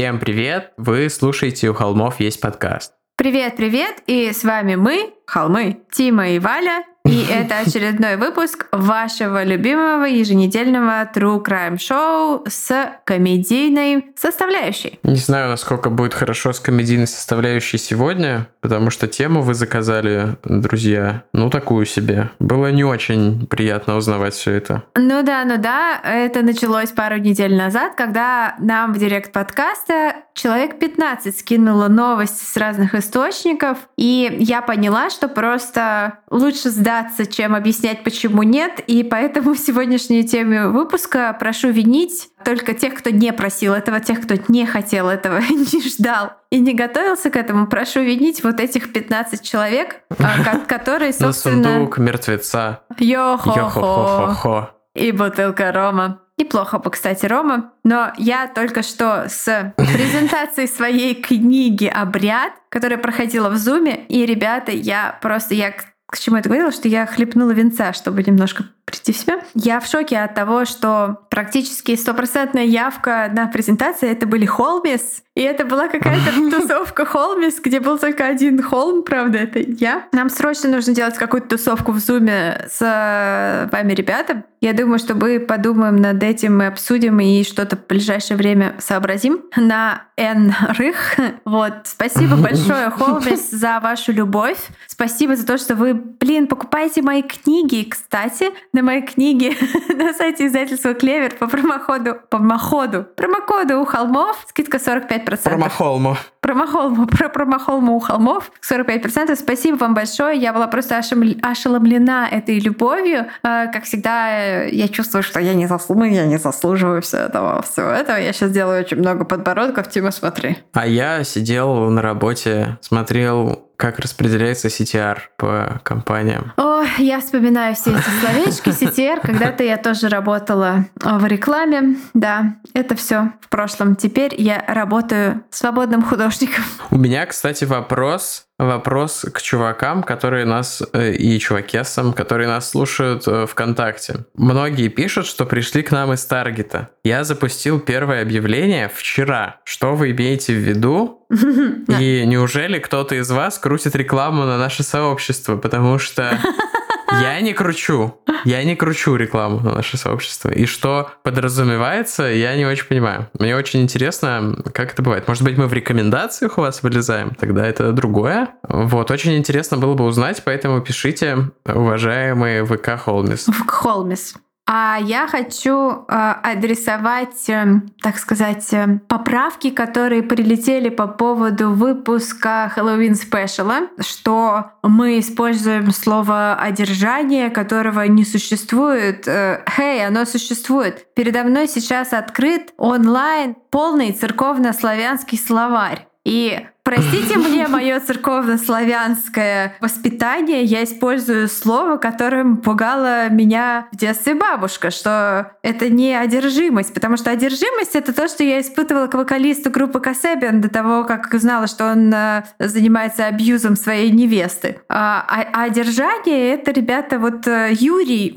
Всем привет! Вы слушаете «У холмов есть подкаст». Привет-привет! И с вами мы, холмы, Тима и Валя. И это очередной выпуск вашего любимого еженедельного True Crime шоу с комедийной составляющей. Не знаю, насколько будет хорошо с комедийной составляющей сегодня, потому что тему вы заказали, друзья, ну такую себе. Было не очень приятно узнавать все это. Ну да, это началось пару недель назад, когда нам в директ подкаста человек 15 скинула новости с разных источников, и я поняла, что просто лучше сдать, чем объяснять, почему нет. И поэтому в сегодняшней теме выпуска прошу винить только тех, кто не просил этого, тех, кто не хотел этого, не ждал и не готовился к этому. Прошу винить вот этих 15 человек, которые, собственно... На сундук мертвеца. Йо-хо-хо-хо-хо. И бутылка рома. Неплохо бы, кстати, рома. Но я только что с презентацией своей книги «Обряд», которая проходила в Зуме, и, ребята, я к чему я это говорила, что я хлебнула винца, чтобы немножко прийти в себя. Я в шоке от того, что практически 100% явка на презентации — это были холмис. И это была какая-то тусовка холмис, где был только один холм, правда, это я. Нам срочно нужно делать какую-то тусовку в Зуме с вами, ребята. Я думаю, что мы подумаем над этим и обсудим, и что-то в ближайшее время сообразим на N-рых. Вот. Спасибо большое, холмис, за вашу любовь. Спасибо за то, что вы, покупаете мои книги. Кстати, на моей книге на сайте издательства «Клевер» по промокоду «У холмов» скидка 45%. Промохолму «У холмов» 45%. Спасибо вам большое. Я была просто ошеломлена этой любовью. Как всегда, я чувствую, что я не заслуживаю всего этого. Я сейчас делаю очень много подбородков. Тима, смотри. А я сидел на работе, смотрел, как распределяется CTR по компаниям. О, я вспоминаю все эти словечки. CTR, когда-то я тоже работала в рекламе. Да, это все в прошлом. Теперь я работаю свободным художником. У меня, кстати, вопрос к чувакам, которые нас, и чувакессам, которые нас слушают ВКонтакте. Многие пишут, что пришли к нам из Таргета. Я запустил первое объявление вчера. Что вы имеете в виду? И неужели кто-то из вас крутит рекламу на наше сообщество? Потому что... Я не кручу рекламу на наше сообщество. И что подразумевается, я не очень понимаю. Мне очень интересно, как это бывает. Может быть, мы в рекомендациях у вас вылезаем, тогда это другое. Вот, очень интересно было бы узнать, поэтому пишите, уважаемые ВК Холмис. А я хочу адресовать, так сказать, поправки, которые прилетели по поводу выпуска Хэллоуин спешала, что мы используем слово «одержание», которого не существует. Хей, оно существует. Передо мной сейчас открыт онлайн полный церковно-славянский словарь. И простите мне мое церковно-славянское воспитание, я использую слово, которым пугала меня в детстве бабушка, что это не одержимость, потому что одержимость — это то, что я испытывала к вокалисту группы Касебиан до того, как узнала, что он занимается абьюзом своей невесты. А одержание — это, ребята, вот Юрий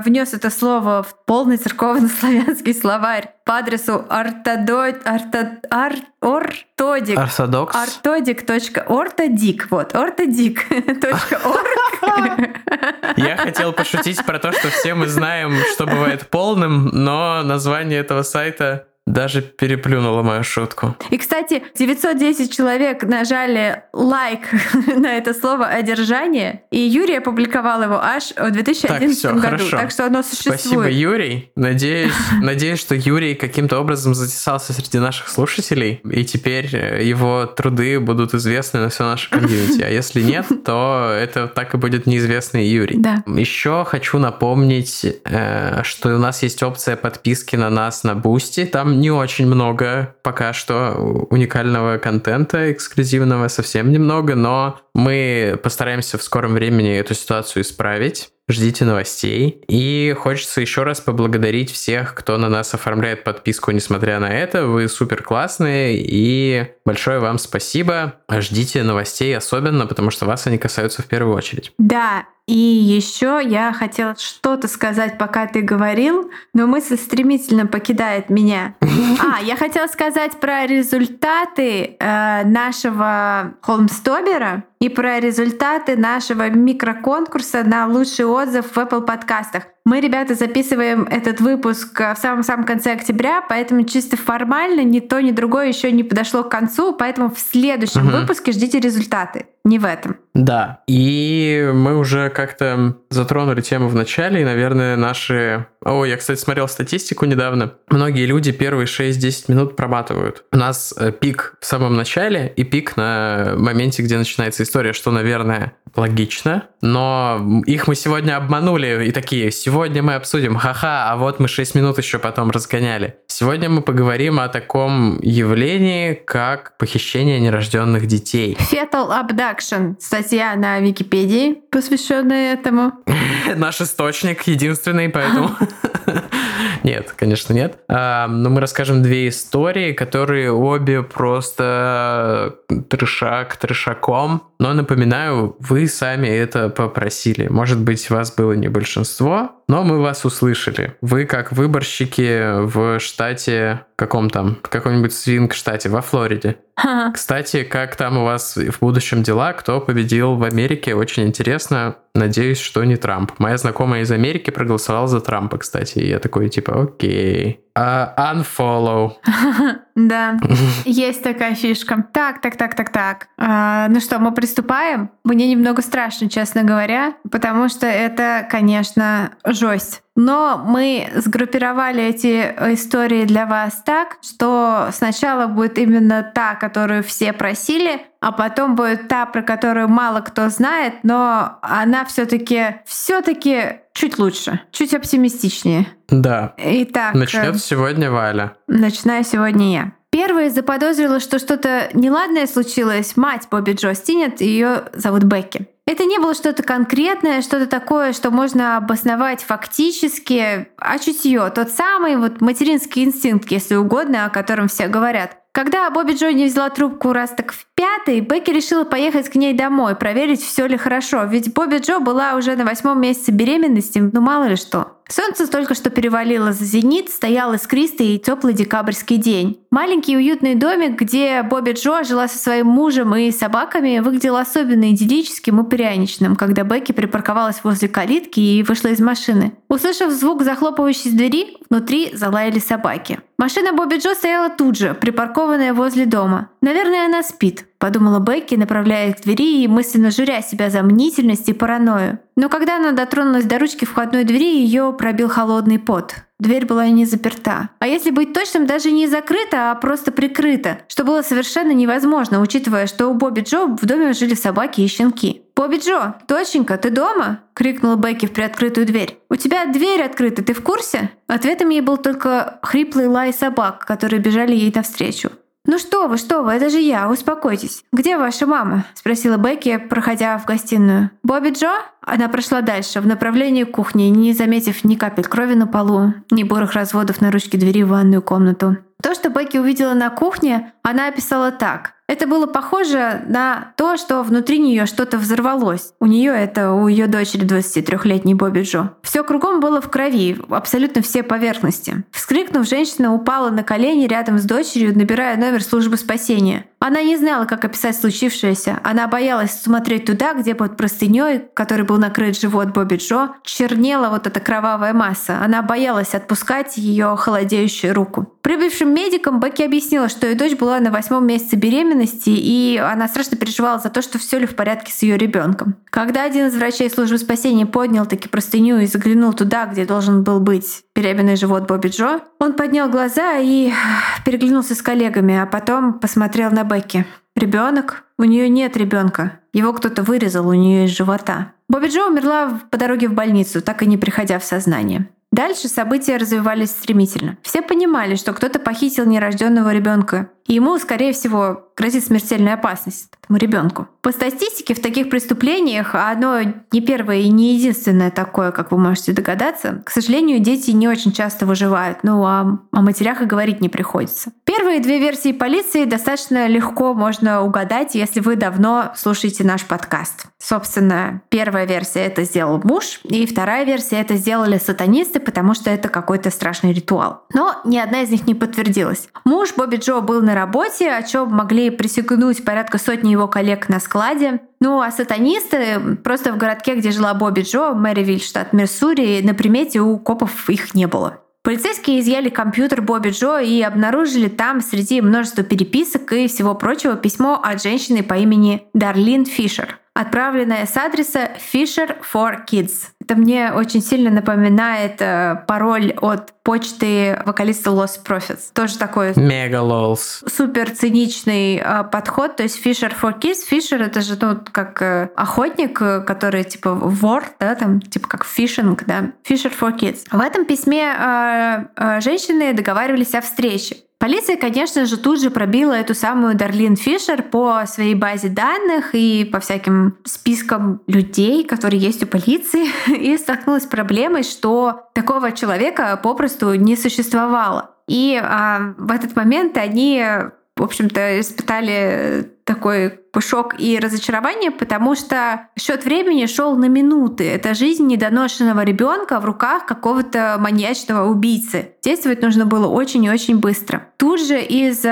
внес это слово в полный церковно-славянский словарь по адресу Ортодик. Вот, ортодик.орг. Я хотел пошутить про то, что все мы знаем, что бывает полным, но название этого сайта даже переплюнуло мою шутку. И, кстати, 910 человек нажали лайк на это слово «одержание», и Юрий опубликовал его аж в 2011 году. Хорошо. Так что оно существует. Спасибо, Юрий. Надеюсь, что Юрий каким-то образом затесался среди наших слушателей, и теперь его труды будут известны на все наше комьюнити. А если нет, то это так и будет неизвестный Юрий. Да. Еще хочу напомнить, что у нас есть опция подписки на нас на Бусти. Там не очень много пока что уникального контента, эксклюзивного совсем немного, но мы постараемся в скором времени эту ситуацию исправить. Ждите новостей. И хочется еще раз поблагодарить всех, кто на нас оформляет подписку, несмотря на это. Вы супер классные, и большое вам спасибо. Ждите новостей особенно, потому что вас они касаются в первую очередь. Да, и еще я хотела что-то сказать, пока ты говорил, но мысль стремительно покидает меня. Я хотела сказать про результаты нашего Холмстобера и про результаты нашего микроконкурса на лучший отзыв в Apple подкастах. Мы, ребята, записываем этот выпуск в самом-самом конце октября, поэтому чисто формально ни то, ни другое еще не подошло к концу, поэтому в следующем выпуске ждите результаты, не в этом. Да, и мы уже как-то затронули тему в начале, и, наверное, наши... я, кстати, смотрел статистику недавно. Многие люди первые 6-10 минут проматывают. У нас пик в самом начале и пик на моменте, где начинается история, что, наверное, логично, но их мы сегодня обманули и такие: сегодня мы обсудим, ха-ха, а вот мы 6 минут еще потом разгоняли. Сегодня мы поговорим о таком явлении, как похищение нерожденных детей. Fetal abduction. Статья на Википедии, посвященная этому. Наш источник единственный, поэтому... Нет, конечно, нет. Но мы расскажем две истории, которые обе просто трешак трешаком. Но напоминаю, вы сами это попросили. Может быть, вас было не большинство, но мы вас услышали. Вы как выборщики в штате... Каком там? Каком-нибудь свинг-штате во Флориде. Ага. Кстати, как там у вас в будущем дела? Кто победил в Америке? Очень интересно. Надеюсь, что не Трамп. Моя знакомая из Америки проголосовала за Трампа, кстати. И я такой, типа, окей. Unfollow. Да, есть такая фишка. Так. Ну что, мы приступаем? Мне немного страшно, честно говоря, потому что это, конечно, жесть. Но мы сгруппировали эти истории для вас так, что сначала будет именно та, которую все просили, а потом будет та, про которую мало кто знает, но она все-таки чуть лучше, чуть оптимистичнее. Да. Итак, начнет сегодня Валя. Начинаю сегодня я. Первая заподозрила, что что-то неладное случилось. Мать Бобби Джо Стиннетт, ее зовут Бекки. Это не было что-то конкретное, что-то такое, что можно обосновать фактически, а чутье, тот самый материнский инстинкт, если угодно, о котором все говорят. Когда Бобби Джо не взяла трубку раз так в пятый, Бекки решила поехать к ней домой, проверить, все ли хорошо. Ведь Бобби Джо была уже на 8-м месяце беременности, мало ли что. Солнце только что перевалило за зенит, стоял искристый и теплый декабрьский день. Маленький уютный домик, где Бобби Джо жила со своим мужем и собаками, выглядел особенно идиллическим и пряничным, когда Бекки припарковалась возле калитки и вышла из машины. Услышав звук захлопывающей двери, внутри залаяли собаки. Машина Бобби Джо стояла тут же, припаркованная возле дома. «Наверное, она спит», — подумала Бекки, направляясь к двери и мысленно журя себя за мнительность и паранойю. Но когда она дотронулась до ручки входной двери, ее пробил холодный пот. Дверь была не заперта. А если быть точным, даже не закрыта, а просто прикрыта, что было совершенно невозможно, учитывая, что у Бобби Джо в доме жили собаки и щенки. «Бобби Джо, доченька, ты дома?» — крикнула Бекки в приоткрытую дверь. «У тебя дверь открыта, ты в курсе?» Ответом ей был только хриплый лай собак, которые бежали ей навстречу. «Ну что вы, это же я, успокойтесь. Где ваша мама?» — спросила Бекки, проходя в гостиную. «Бобби Джо?» Она прошла дальше, в направлении кухни, не заметив ни капель крови на полу, ни бурых разводов на ручке двери в ванную комнату. То, что Бекки увидела на кухне, она описала так. Это было похоже на то, что внутри нее что-то взорвалось. У ее дочери 23-летней Бобби Джо. Все кругом было в крови, абсолютно все поверхности. Вскрикнув, женщина упала на колени рядом с дочерью, набирая номер службы спасения. Она не знала, как описать случившееся. Она боялась смотреть туда, где под простыней, которой был накрыт живот Бобби Джо, чернела эта кровавая масса. Она боялась отпускать ее холодеющую руку. Прибывшим медикам Бекки объяснила, что ее дочь была на 8-м месяце беременности, и она страшно переживала за то, что все ли в порядке с ее ребенком. Когда один из врачей службы спасения поднял таки простыню и заглянул туда, где должен был быть беременный живот Бобби Джо, он поднял глаза и переглянулся с коллегами, а потом посмотрел на Бекки. Ребенок? У нее нет ребенка. Его кто-то вырезал у нее из живота. Бобби Джо умерла по дороге в больницу, так и не приходя в сознание. Дальше события развивались стремительно. Все понимали, что кто-то похитил нерожденного ребенка. и ему, скорее всего, грозит смертельная опасность этому ребенку. По статистике в таких преступлениях, а оно не первое и не единственное такое, как вы можете догадаться, к сожалению, дети не очень часто выживают, ну а о матерях и говорить не приходится. Первые две версии полиции достаточно легко можно угадать, если вы давно слушаете наш подкаст. Собственно, первая версия — это сделал муж, и вторая версия — это сделали сатанисты, потому что это какой-то страшный ритуал. Но ни одна из них не подтвердилась. Муж Бобби Джо был на работе, о чем могли присягнуть порядка сотни его коллег на складе. Ну а сатанисты просто в городке, где жила Бобби Джо, Мэривилль, штат Миссури, на примете у копов их не было. Полицейские изъяли компьютер Бобби Джо и обнаружили там среди множества переписок и всего прочего письмо от женщины по имени Дарлин Фишер, отправленное с адреса Fisher for Kids. Это мне очень сильно напоминает пароль от почты вокалиста Lost Prophets. Тоже такой супер циничный подход. То есть Fisher for Kids. Fisher — это же как охотник, который типа вор, да, там типа как фишинг, да. Fisher for Kids. В этом письме женщины договаривались о встрече. Полиция, конечно же, тут же пробила эту самую Дарлин Фишер по своей базе данных и по всяким спискам людей, которые есть у полиции, и столкнулась с проблемой, что такого человека попросту не существовало. И в этот момент они, в общем-то, испытали такой шок и разочарование, потому что счет времени шел на минуты. Это жизнь недоношенного ребенка в руках какого-то маньячного убийцы. Действовать нужно было очень и очень быстро. Тут же из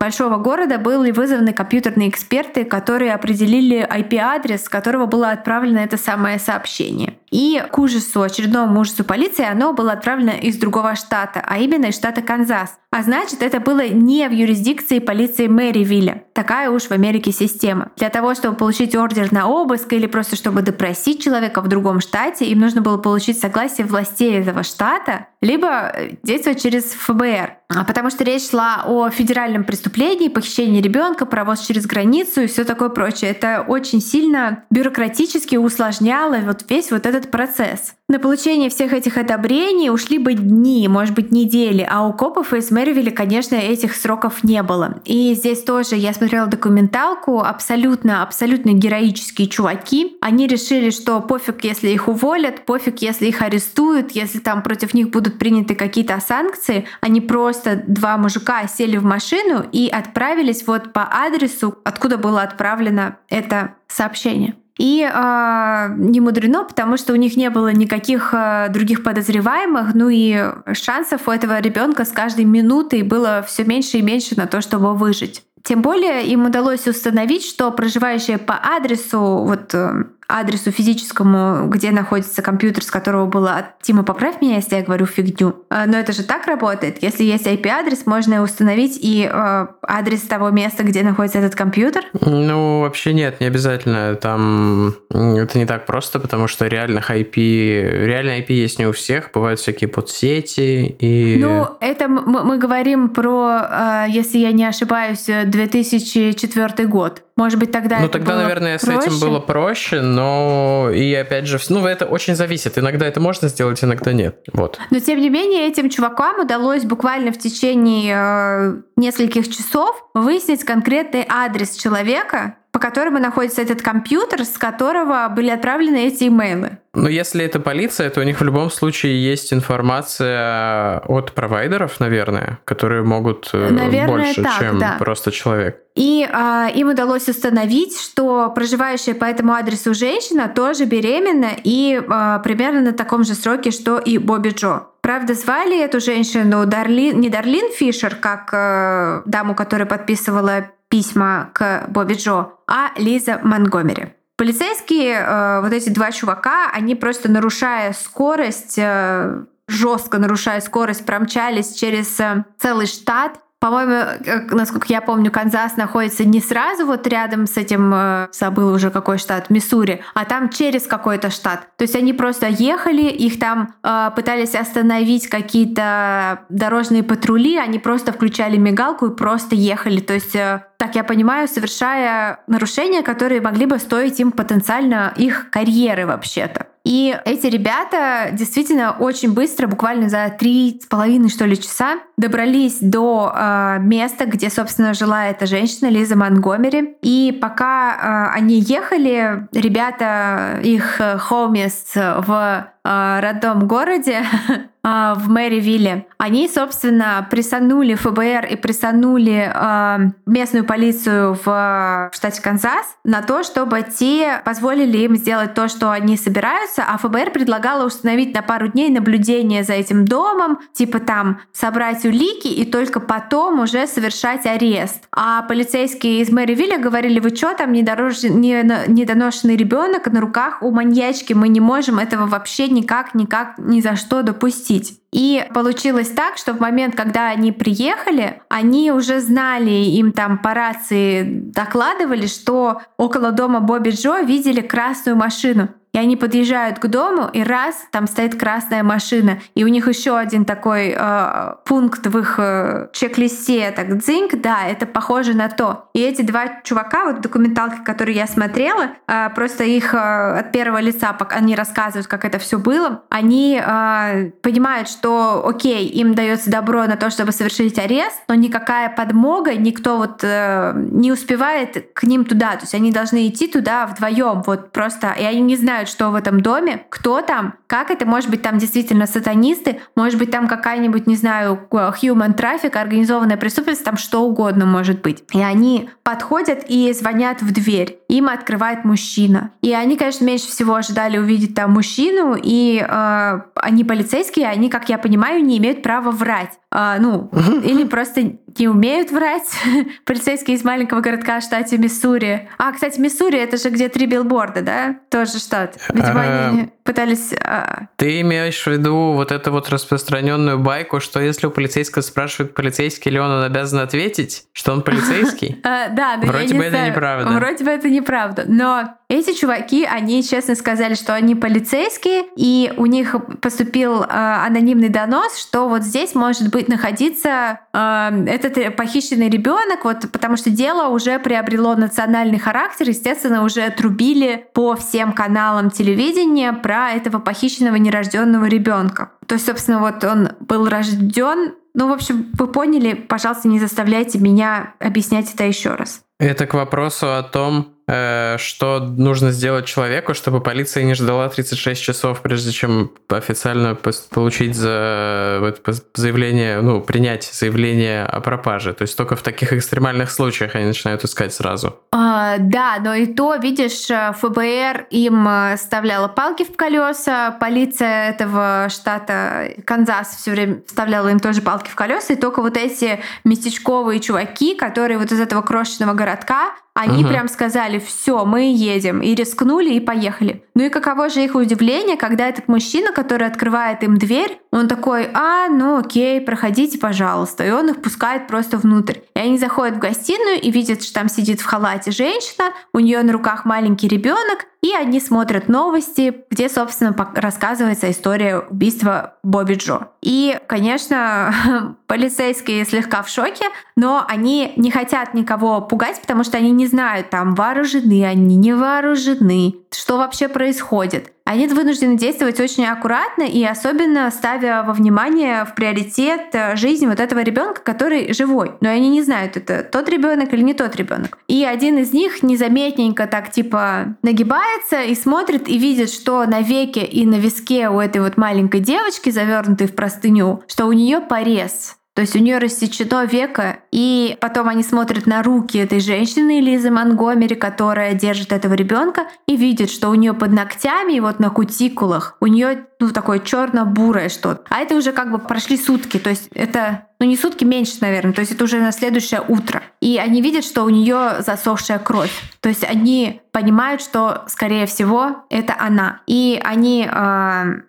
большого города были вызваны компьютерные эксперты, которые определили IP-адрес, с которого было отправлено это самое сообщение. И к ужасу, очередному ужасу полиции, оно было отправлено из другого штата, а именно из штата Канзас. А значит, это было не в юрисдикции полиции Мэривилля. Такая уж в Америке система. Для того, чтобы получить ордер на обыск или просто чтобы допросить человека в другом штате, им нужно было получить согласие властей этого штата, либо действовать через ФБР. Потому что речь шла о федеральном преступлении, похищении ребенка, провоз через границу и все такое прочее. Это очень сильно бюрократически усложняло весь этот процесс. На получение всех этих одобрений ушли бы дни, может быть, недели, а у копов из Мэривилля, конечно, этих сроков не было. И здесь тоже я смотрела документалку, абсолютно героические чуваки. Они решили, что пофиг, если их уволят, пофиг, если их арестуют, если там против них будут приняты какие-то санкции. Они просто, два мужика, сели в машину и отправились вот по адресу, откуда было отправлено это сообщение. И не мудрено, потому что у них не было никаких других подозреваемых, ну и шансов у этого ребенка с каждой минутой было все меньше и меньше на то, чтобы выжить. Тем более им удалось установить, что проживающая по адресу, адресу физическому, где находится компьютер, с которого было... Тима, поправь меня, если я говорю фигню. Но это же так работает. Если есть IP-адрес, можно установить и адрес того места, где находится этот компьютер? Ну, вообще нет, не обязательно. Там это не так просто, потому что реальных IP есть не у всех. Бывают всякие подсети и... Ну, это мы говорим про, если я не ошибаюсь, 2004 год. Может быть, тогда это было проще? Ну, тогда, наверное, с этим было проще, но и опять же, это очень зависит. Иногда это можно сделать, иногда нет. Вот. Но, тем не менее, этим чувакам удалось буквально в течение нескольких часов выяснить конкретный адрес человека, по которому находится этот компьютер, с которого были отправлены эти имейлы. Но если это полиция, то у них в любом случае есть информация от провайдеров, наверное, которые могут больше, так, чем просто человек. И им удалось установить, что проживающая по этому адресу женщина тоже беременна и примерно на таком же сроке, что и Бобби Джо. Правда, звали эту женщину не Дарлин Фишер, как даму, которая подписывала письма к Бобби Джо, а Лиза Монтгомери. Полицейские, эти два чувака, они просто жестко нарушая скорость, промчались через целый штат. По-моему, насколько я помню, Канзас находится не сразу рядом с этим, забыл уже какой штат, Миссури, а там через какой-то штат. То есть они просто ехали, их там пытались остановить какие-то дорожные патрули, они просто включали мигалку и просто ехали. То есть, так я понимаю, совершая нарушения, которые могли бы стоить им потенциально их карьеры вообще-то. И эти ребята действительно очень быстро, буквально за 3,5 часа, добрались до места, где, собственно, жила эта женщина, Лиза Монтгомери. И пока они ехали, ребята, их хоумис в родном городе, в Мэривилле, они, собственно, прессанули ФБР и прессанули местную полицию в штате Канзас на то, чтобы те позволили им сделать то, что они собираются, а ФБР предлагало установить на пару дней наблюдение за этим домом, типа там собрать улики и только потом уже совершать арест. А полицейские из Мэривилля говорили: вы чё там, недоношенный ребенок на руках у маньячки, мы не можем этого вообще никак, ни за что допустить. И получилось так, что в момент, когда они приехали, они уже знали, им там по рации докладывали, что около дома Бобби Джо видели красную машину. И они подъезжают к дому, и раз, там стоит красная машина. И у них еще один такой пункт в их чек-листе, так дзинг, да, это похоже на то. И эти два чувака, вот документалки, которые я смотрела, просто их от первого лица, пока они рассказывают, как это все было, они понимают, что окей, им дается добро на то, чтобы совершить арест, но никакая подмога, никто вот не успевает к ним туда. То есть они должны идти туда вдвоем, вот просто, и они не знают, что в этом доме, кто там, как это, может быть, там действительно сатанисты, может быть, там какая-нибудь, не знаю, human traffic, организованная преступность, там что угодно может быть. И они подходят и звонят в дверь. Им открывает мужчина. И они, конечно, меньше всего ожидали увидеть там мужчину, и они полицейские, они, как я понимаю, не имеют права врать. Или просто не умеют врать. Полицейские из маленького городка в штате Миссури. А, кстати, Миссури — это же где 3 билборда, да? Тоже штат. Видимо, они пытались... Ты имеешь в виду вот эту вот распространенную байку, что если у полицейского спрашивают, полицейский ли он обязан ответить, что он полицейский? Да, но вроде бы это неправда. Вроде бы это неправда, но... Эти чуваки, они честно сказали, что они полицейские, и у них поступил анонимный донос, что вот здесь может быть находиться этот похищенный ребенок, вот, потому что дело уже приобрело национальный характер, естественно, уже трубили по всем каналам телевидения про этого похищенного нерожденного ребенка. То есть, собственно, вот он был рожден. Ну, в общем, вы поняли, пожалуйста, не заставляйте меня объяснять это еще раз. Это к вопросу о том, что нужно сделать человеку, чтобы полиция не ждала 36 часов, прежде чем официально получить заявление, принять заявление о пропаже. То есть только в таких экстремальных случаях они начинают искать сразу. Да, но и то, видишь, ФБР им вставляла палки в колеса, полиция этого штата Канзас все время вставляла им тоже палки в колеса, и только вот эти местечковые чуваки, которые вот из этого крошечного городка, они прям сказали: все, мы едем. И рискнули, и поехали. Ну и каково же их удивление, когда этот мужчина, который открывает им дверь, он такой: окей, проходите, пожалуйста. И он их пускает просто внутрь. И они заходят в гостиную и видят, что там сидит в халате женщина, у нее на руках маленький ребенок, и они смотрят новости, где, собственно, рассказывается история убийства Бобби Джо. И, конечно, полицейские слегка в шоке, но они не хотят никого пугать, потому что они не знают, там вооружены они, не вооружены, что вообще происходит. Они вынуждены действовать очень аккуратно и особенно ставя во внимание в приоритет жизнь вот этого ребенка, который живой. Но они не знают, это тот ребенок или не тот ребенок. И один из них незаметненько так типа нагибается и смотрит и видит, что на веке и на виске у этой вот маленькой девочки, завернутой в простыню, что у нее порез. То есть у нее рассечено веко, и потом они смотрят на руки этой женщины, Лизы Монтгомери, которая держит этого ребенка, и видят, что у нее под ногтями и вот на кутикулах у нее такое черно-бурое что-то. А это уже как бы прошли сутки, то есть это не сутки, меньше, наверное, то есть это уже на следующее утро. И они видят, что у нее засохшая кровь. То есть они понимают, что, скорее всего, это она. И они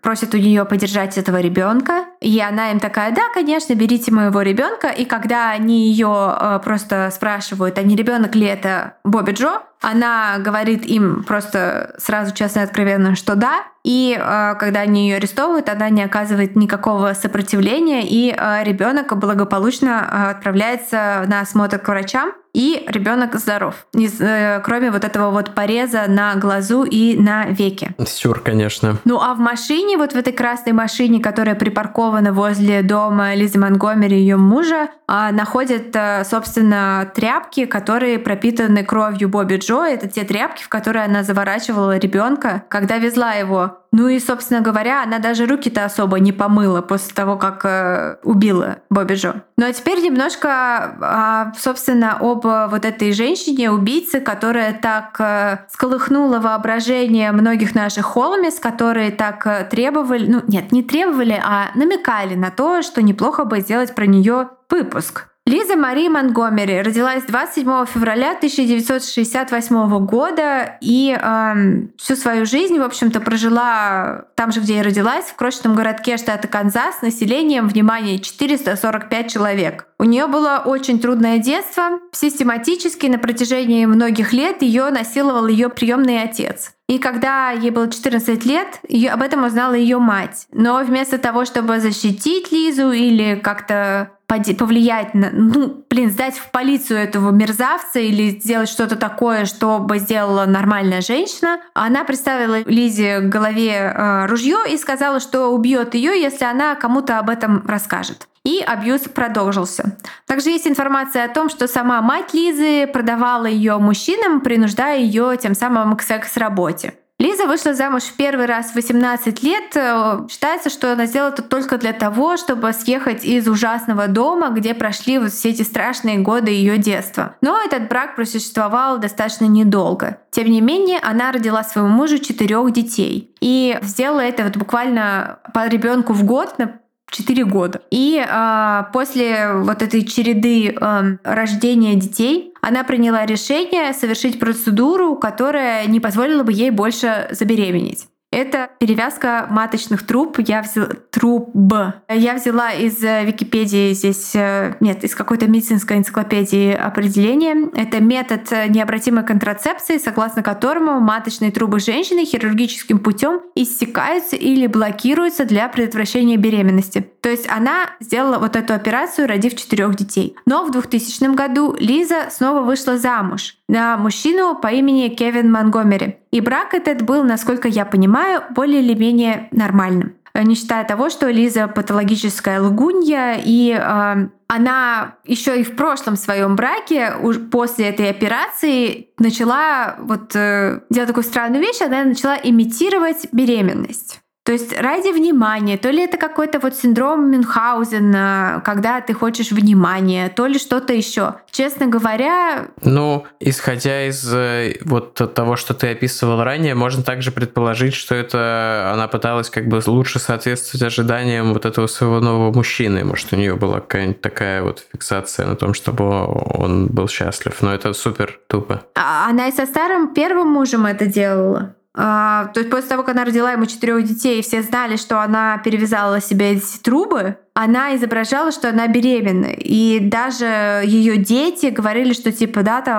просят у нее подержать этого ребенка. И она им такая: да, конечно, берите моего ребенка. И когда они ее просто спрашивают, а не ребенок ли это Бобби Джо, она говорит им просто сразу честно и откровенно, что да. И когда они ее арестовывают, она не оказывает никакого сопротивления, и ребенок благополучно отправляется на осмотр к врачам. и ребенок здоров. Кроме вот этого вот пореза на глазу и на веке. Сюр, конечно. Ну а в машине, вот в этой красной машине, которая припаркована возле дома Лизы Монтгомери и ее мужа, находят, собственно, тряпки, которые пропитаны кровью Бобби Джо. Это те тряпки, в которые она заворачивала ребенка, когда везла его. Ну и, собственно говоря, она даже руки-то особо не помыла после того, как убила Бобби Джо. Ну а теперь немножко, собственно, об вот этой женщине-убийце, которая так сколыхнула воображение многих наших холмис, которые так требовали, ну нет, не требовали, а намекали на то, что неплохо бы сделать про нее выпуск. Лиза Мари Монтгомери родилась 27 февраля 1968 года и всю свою жизнь, в общем-то, прожила там же, где и родилась, в крошечном городке штата Канзас с населением, внимание, 445 человек. У нее было очень трудное детство. Систематически на протяжении многих лет ее насиловал ее приемный отец. И когда ей было 14 лет, об этом узнала ее мать. Но вместо того, чтобы защитить Лизу или как-то повлиять на, сдать в полицию этого мерзавца или сделать что-то такое, что бы сделала нормальная женщина, она представила Лизе к голове ружье и сказала, что убьет ее, если она кому-то об этом расскажет. И абьюз продолжился. Также есть информация о том, что сама мать Лизы продавала ее мужчинам, принуждая ее тем самым к секс-работе. Лиза вышла замуж в первый раз в 18 лет. Считается, что она сделала это только для того, чтобы съехать из ужасного дома, где прошли вот все эти страшные годы ее детства. Но этот брак просуществовал достаточно недолго. Тем не менее, она родила своему мужу 4 детей. И сделала это вот буквально по ребенку в год, 4 года. И после вот этой череды рождения детей она приняла решение совершить процедуру, которая не позволила бы ей больше забеременеть. Это перевязка маточных труб. Я взяла из Википедии здесь, нет, из какой-то медицинской энциклопедии определение. Это метод необратимой контрацепции, согласно которому маточные трубы женщины хирургическим путем иссякаются или блокируются для предотвращения беременности. То есть она сделала вот эту операцию, родив 4 детей. Но в 2000 году Лиза снова вышла замуж на мужчину по имени Кевин Монтгомери. И брак этот был, насколько я понимаю, более или менее нормальным. Не считая того, что Лиза патологическая лгунья, и она еще и в прошлом своем браке, после этой операции, начала делать такую странную вещь, она начала имитировать беременность. То есть ради внимания, то ли это какой-то синдром Мюнхгаузена, когда ты хочешь внимания, то ли что-то еще. Честно говоря... Ну, исходя из того, что ты описывал ранее, можно также предположить, что это она пыталась лучше соответствовать ожиданиям вот этого своего нового мужчины. Может, у нее была какая-нибудь такая фиксация на том, чтобы он был счастлив. Но это супер тупо. А она и со старым первым мужем это делала? То есть после того, как она родила ему 4 детей, и все знали, что она перевязала себе эти трубы, она изображала, что она беременна. И даже ее дети говорили, что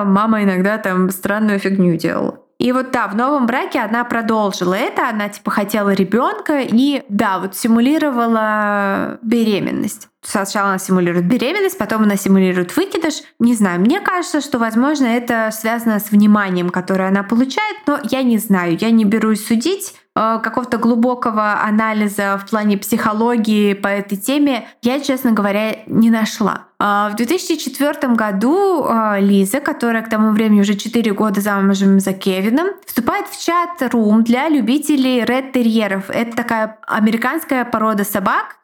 мама иногда странную фигню делала. И в новом браке она продолжила это, она хотела ребенка и симулировала беременность. Сначала она симулирует беременность, потом она симулирует выкидыш. Не знаю, мне кажется, что, возможно, это связано с вниманием, которое она получает, но я не знаю, я не берусь судить. Какого-то глубокого анализа в плане психологии по этой теме я, честно говоря, не нашла. В 2004 году Лиза, которая к тому времени уже 4 года замужем за Кевином, вступает в чат-рум для любителей ред-терьеров. Это такая американская порода собак,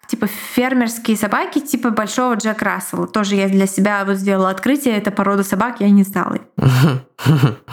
фермерские собаки, большого Джек Рассела. Тоже я для себя сделала открытие, эта порода собак, я не знала.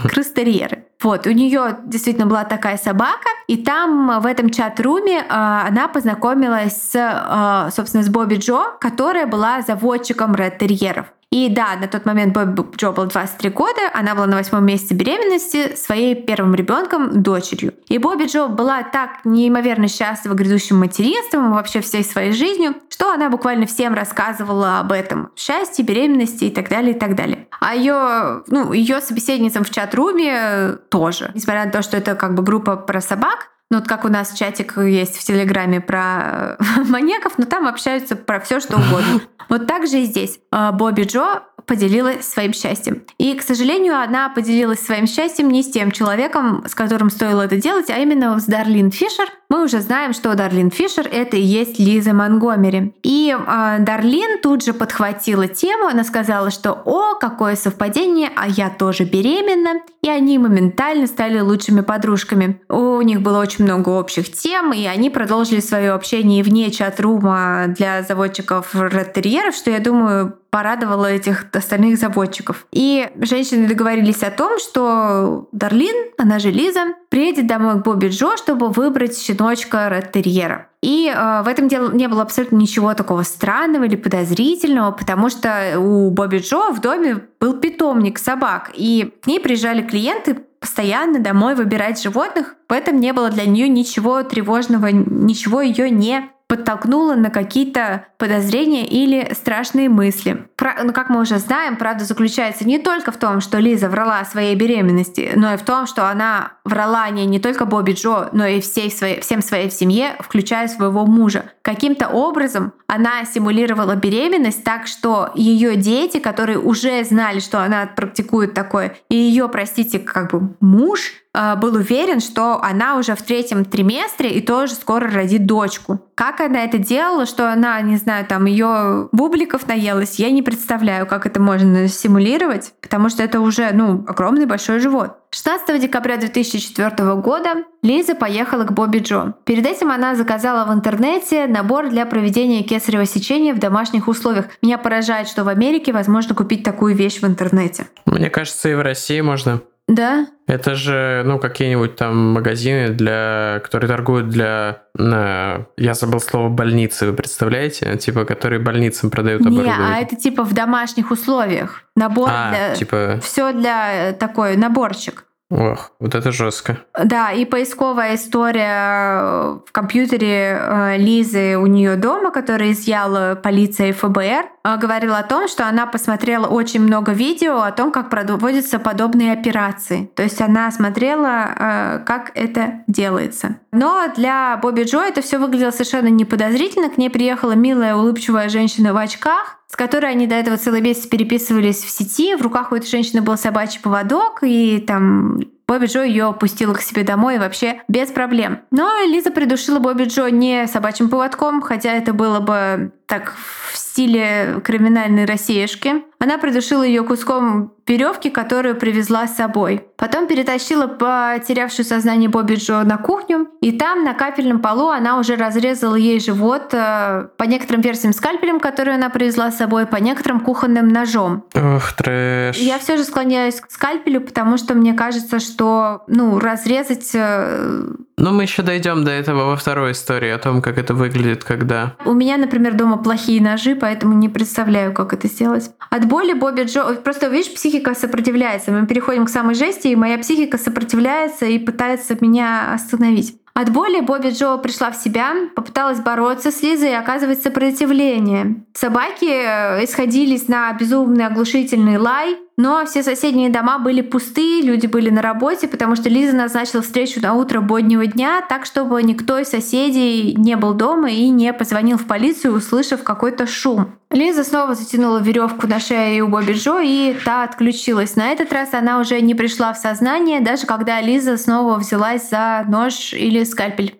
Крыс-терьеры. У нее действительно была такая собака, и там в этом чат-руме она познакомилась с Бобби Джо, которая была заводчиком ред-терьеров. И да, на тот момент Бобби Джо было 23 года, она была на 8-м месяце беременности своей первым ребенком, дочерью. И Бобби Джо была так неимоверно счастлива грядущим материнством и вообще всей своей жизнью, что она буквально всем рассказывала об этом. Счастье, беременности и так далее, и так далее. А ее собеседницам в чат-руме тоже. Несмотря на то, что это группа про собак, как у нас чатик есть в Телеграме про маньяков, но там общаются про все что угодно. Так же и здесь. Бобби Джо поделилась своим счастьем. И, к сожалению, она поделилась своим счастьем не с тем человеком, с которым стоило это делать, а именно с Дарлин Фишер. Мы уже знаем, что Дарлин Фишер — это и есть Лиза Монтгомери. И Дарлин тут же подхватила тему, она сказала, что «О, какое совпадение, а я тоже беременна». И они моментально стали лучшими подружками. У них было очень много общих тем, и они продолжили свое общение вне чат-рума для заводчиков ред-терьеров, что, я думаю, порадовало этих остальных заводчиков. И женщины договорились о том, что Дарлин, она же Лиза, приедет домой к Бобби Джо, чтобы выбрать щеночка ред-терьера. И в этом дело не было абсолютно ничего такого странного или подозрительного, потому что у Бобби Джо в доме был питомник собак, и к ней приезжали клиенты постоянно домой выбирать животных, поэтому не было для нее ничего тревожного, ничего ее не подтолкнуло на какие-то подозрения или страшные мысли. Но, как мы уже знаем, правда заключается не только в том, что Лиза врала о своей беременности, но и в том, что она врала о ней не только Бобби Джо, но и всем своей семье, включая своего мужа. Каким-то образом она симулировала беременность так, что ее дети, которые уже знали, что она практикует такое, и ее, простите, как бы муж был уверен, что она уже в 3-м триместре и тоже скоро родит дочку. Как она это делала, что она, не знаю, там ее бубликов наелась, я не представляю, как это можно симулировать, потому что это уже, огромный большой живот. 16 декабря 2004 года Лиза поехала к Бобби Джо. Перед этим она заказала в интернете набор для проведения кесарево сечения в домашних условиях. Меня поражает, что в Америке возможно купить такую вещь в интернете. Мне кажется, и в России можно. Да. Это же, какие-нибудь там магазины, которые торгуют я забыл слово больницы, вы представляете? Типа, которые больницам продают оборудование. Не, а это типа в домашних условиях. Набор все для такой наборчик. Ох, вот это жестко. Да, и поисковая история в компьютере Лизы у нее дома, которую изъяла полиция и ФБР, говорила о том, что она посмотрела очень много видео о том, как проводятся подобные операции. То есть она смотрела, как это делается. Но для Бобби Джо это все выглядело совершенно неподозрительно. К ней приехала милая, улыбчивая женщина в очках, с которой они до этого целый месяц переписывались в сети. В руках у этой женщины был собачий поводок, и там Бобби Джо ее опустила к себе домой вообще без проблем. Но Лиза придушила Бобби Джо не собачьим поводком, хотя это было бы так в стиле криминальной Россиюшки. Она придушила ее куском веревки, которую привезла с собой. Потом перетащила потерявшую сознание Бобби Джо на кухню, и там на кафельном полу она уже разрезала ей живот по некоторым версиям скальпелем, который она привезла с собой, по некоторым кухонным ножом. Ох, трэш. Я все же склоняюсь к скальпелю, потому что мне кажется, что разрезать... мы еще дойдем до этого во второй истории, о том, как это выглядит, когда... У меня, например, дома плохие ножи, поэтому не представляю, как это сделать. От боли Бобби Джо... Просто, видишь, психика сопротивляется. Мы переходим к самой жести, и моя психика сопротивляется и пытается меня остановить. От боли Бобби Джо пришла в себя, попыталась бороться с Лизой и оказывать сопротивление. Собаки исходились на безумный оглушительный лай, но все соседние дома были пусты, люди были на работе, потому что Лиза назначила встречу на утро буднего дня, так, чтобы никто из соседей не был дома и не позвонил в полицию, услышав какой-то шум. Лиза снова затянула веревку на шею у Бобби Джо, и та отключилась. На этот раз она уже не пришла в сознание, даже когда Лиза снова взялась за нож или скальпель.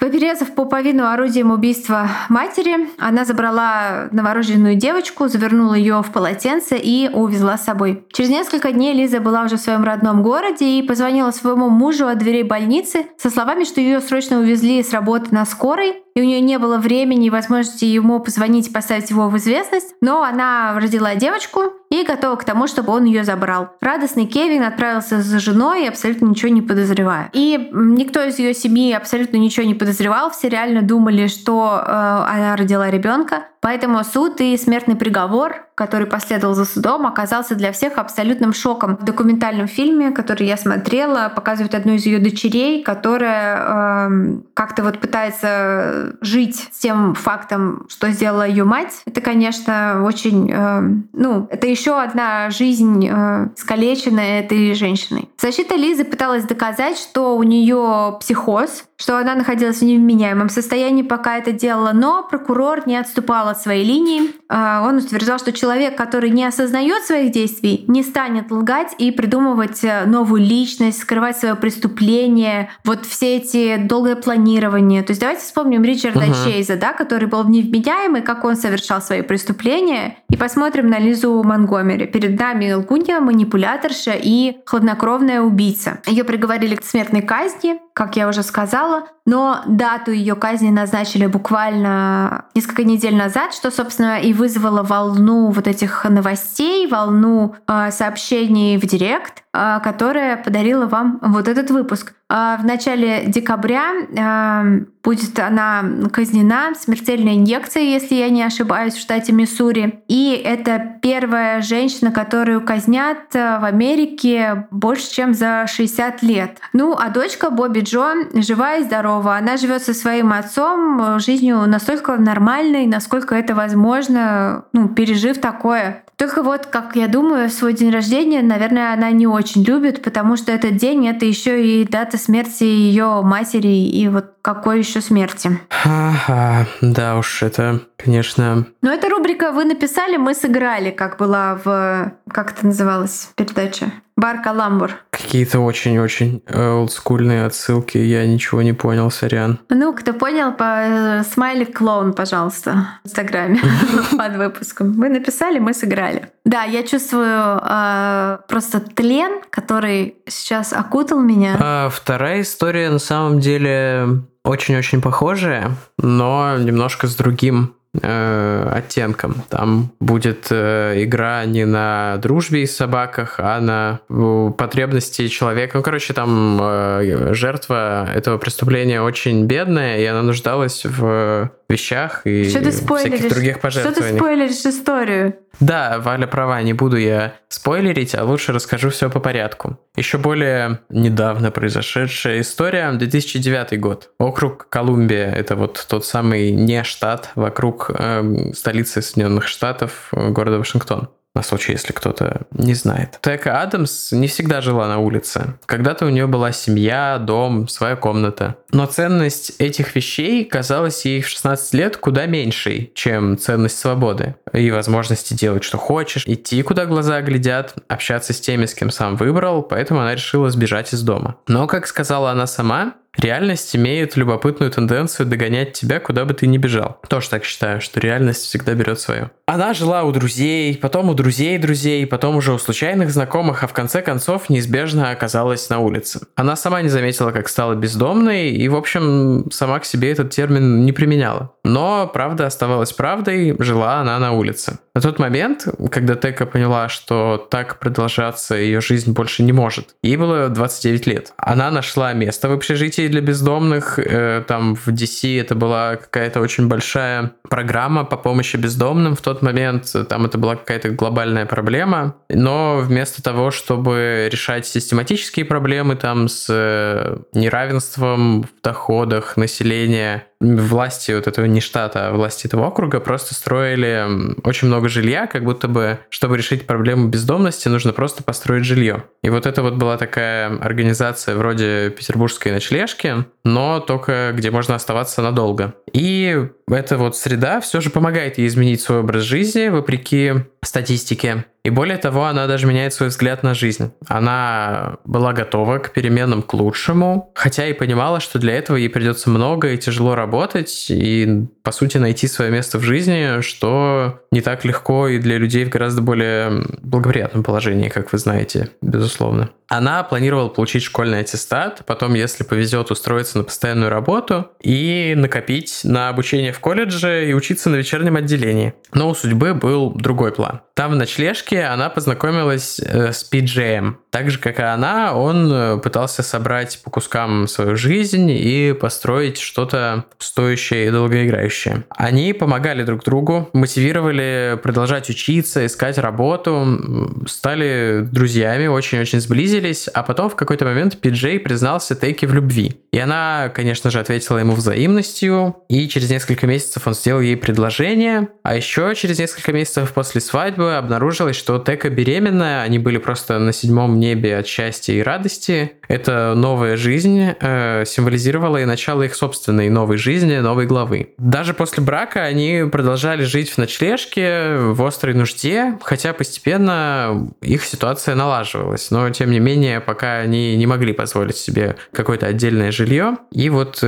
Перерезав пуповину орудием убийства матери, она забрала новорожденную девочку, завернула ее в полотенце и увезла с собой. Через несколько дней Лиза была уже в своем родном городе и позвонила своему мужу от дверей больницы со словами, что ее срочно увезли с работы на скорой, и у нее не было времени и возможности ему позвонить и поставить его в известность, но она родила девочку и готова к тому, чтобы он ее забрал. Радостный Кевин отправился за женой, абсолютно ничего не подозревая. И никто из ее семьи абсолютно ничего не подозревал, все реально думали, что она родила ребенка. Поэтому суд и смертный приговор, который последовал за судом, оказался для всех абсолютным шоком. В документальном фильме, который я смотрела, показывают одну из ее дочерей, которая как-то пытается жить с тем фактом, что сделала ее мать. Это, конечно, очень... это еще одна жизнь, искалеченная этой женщиной. Защита Лизы пыталась доказать, что у нее психоз, что она находилась в невменяемом состоянии, пока это делала, но прокурор не отступала от своей линии. Он утверждал, что человек, который не осознает своих действий, не станет лгать и придумывать новую личность, скрывать свое преступление, вот все эти долгое планирование. То есть давайте вспомним Ричарда Чейза, да, который был невменяемый, как он совершал свои преступления, и посмотрим на Лизу Монтгомери. Перед нами лгунья, манипуляторша и хладнокровная убийца. Ее приговорили к смертной казни, как я уже сказала, но дату ее казни назначили буквально несколько недель назад, что, собственно, и вызвало волну вот этих новостей, волну сообщений в директ, которая подарила вам вот этот выпуск. В начале декабря будет она казнена смертельной инъекцией, если я не ошибаюсь, в штате Миссури. И это первая женщина, которую казнят в Америке больше, чем за 60 лет. Ну, а дочка Бобби Джо жива и здорова. Она живет со своим отцом жизнью настолько нормальной, насколько это возможно, ну, пережив такое. Только вот, как я думаю, свой день рождения, наверное, она не очень любит, потому что этот день — это еще и дата смерти ее матери, и вот какой еще смерти. Ага, да уж, это, конечно... Но это рубрика «Вы написали, мы сыграли», как была в... Как это называлась передача? «Бар-каламбур». Какие-то очень-очень олдскульные отсылки, я ничего не понял, сорян. Ну, кто понял, по смайлик-клоун, пожалуйста, в Инстаграме под выпуском. «Вы написали, мы сыграли». Да, я чувствую просто тлен, который сейчас окутал меня. Вторая история, на самом деле, очень-очень похожая, но немножко с другим оттенком. Там будет игра не на дружбе и собаках, а на потребности человека. Ну, короче, там жертва этого преступления очень бедная, и она нуждалась в вещах и всяких других пожертвованиях. Что ты спойлеришь историю? Да, Валя права, не буду я спойлерить, а лучше расскажу все по порядку. Еще более недавно произошедшая история, 2009 год. Округ Колумбия, это вот тот самый не штат вокруг столицы Соединенных Штатов, города Вашингтон. На случай, если кто-то не знает. Тека Адамс не всегда жила на улице. Когда-то у нее была семья, дом, своя комната. Но ценность этих вещей казалась ей в 16 лет куда меньшей, чем ценность свободы и возможности делать, что хочешь, идти, куда глаза глядят, общаться с теми, с кем сам выбрал, поэтому она решила сбежать из дома. Но, как сказала она сама, реальность имеет любопытную тенденцию догонять тебя, куда бы ты ни бежал. Тоже так считаю, что реальность всегда берет свое. Она жила у друзей, потом у друзей, потом уже у случайных знакомых, а в конце концов неизбежно оказалась на улице. Она сама не заметила, как стала бездомной, и, в общем, сама к себе этот термин не применяла. Но правда оставалась правдой, жила она на улице. На тот момент, когда Тека поняла, что так продолжаться ее жизнь больше не может, ей было 29 лет. Она нашла место в общежитии для бездомных. Там в DC это была какая-то очень большая программа по помощи бездомным в тот момент. Там это была какая-то глобальная проблема. Но вместо того, чтобы решать систематические проблемы там с неравенством в доходах населения, власти вот этого не штата, а власти этого округа просто строили очень много жилья, как будто бы, чтобы решить проблему бездомности, нужно просто построить жилье. И вот это вот была такая организация вроде петербургской ночлежки, но только где можно оставаться надолго. И эта вот среда все же помогает ей изменить свой образ жизни, вопреки статистике. И более того, она даже меняет свой взгляд на жизнь. Она была готова к переменам к лучшему, хотя и понимала, что для этого ей придется много и тяжело работать, и, по сути, найти свое место в жизни, что не так легко и для людей в гораздо более благоприятном положении, как вы знаете, безусловно. Она планировала получить школьный аттестат, потом, если повезет, устроиться на постоянную работу и накопить на обучение в колледже и учиться на вечернем отделении. Но у судьбы был другой план. Там в ночлежке она познакомилась с PJ. Так же, как и она, он пытался собрать по кускам свою жизнь и построить что-то стоящее и долгоиграющее. Они помогали друг другу, мотивировали продолжать учиться, искать работу, стали друзьями, очень-очень сблизились, а потом в какой-то момент PJ признался Теке в любви. И она, конечно же, ответила ему взаимностью, и через несколько месяцев он сделал ей предложение, а еще через несколько месяцев после свадьбы обнаружилось, что Тека беременная, они были просто на седьмом небе от счастья и радости. Эта новая жизнь символизировала и начало их собственной новой жизни, новой главы. Даже после брака они продолжали жить в ночлежке, в острой нужде, хотя постепенно их ситуация налаживалась. Но, тем не менее, пока они не могли позволить себе какое-то отдельное жилье, и вот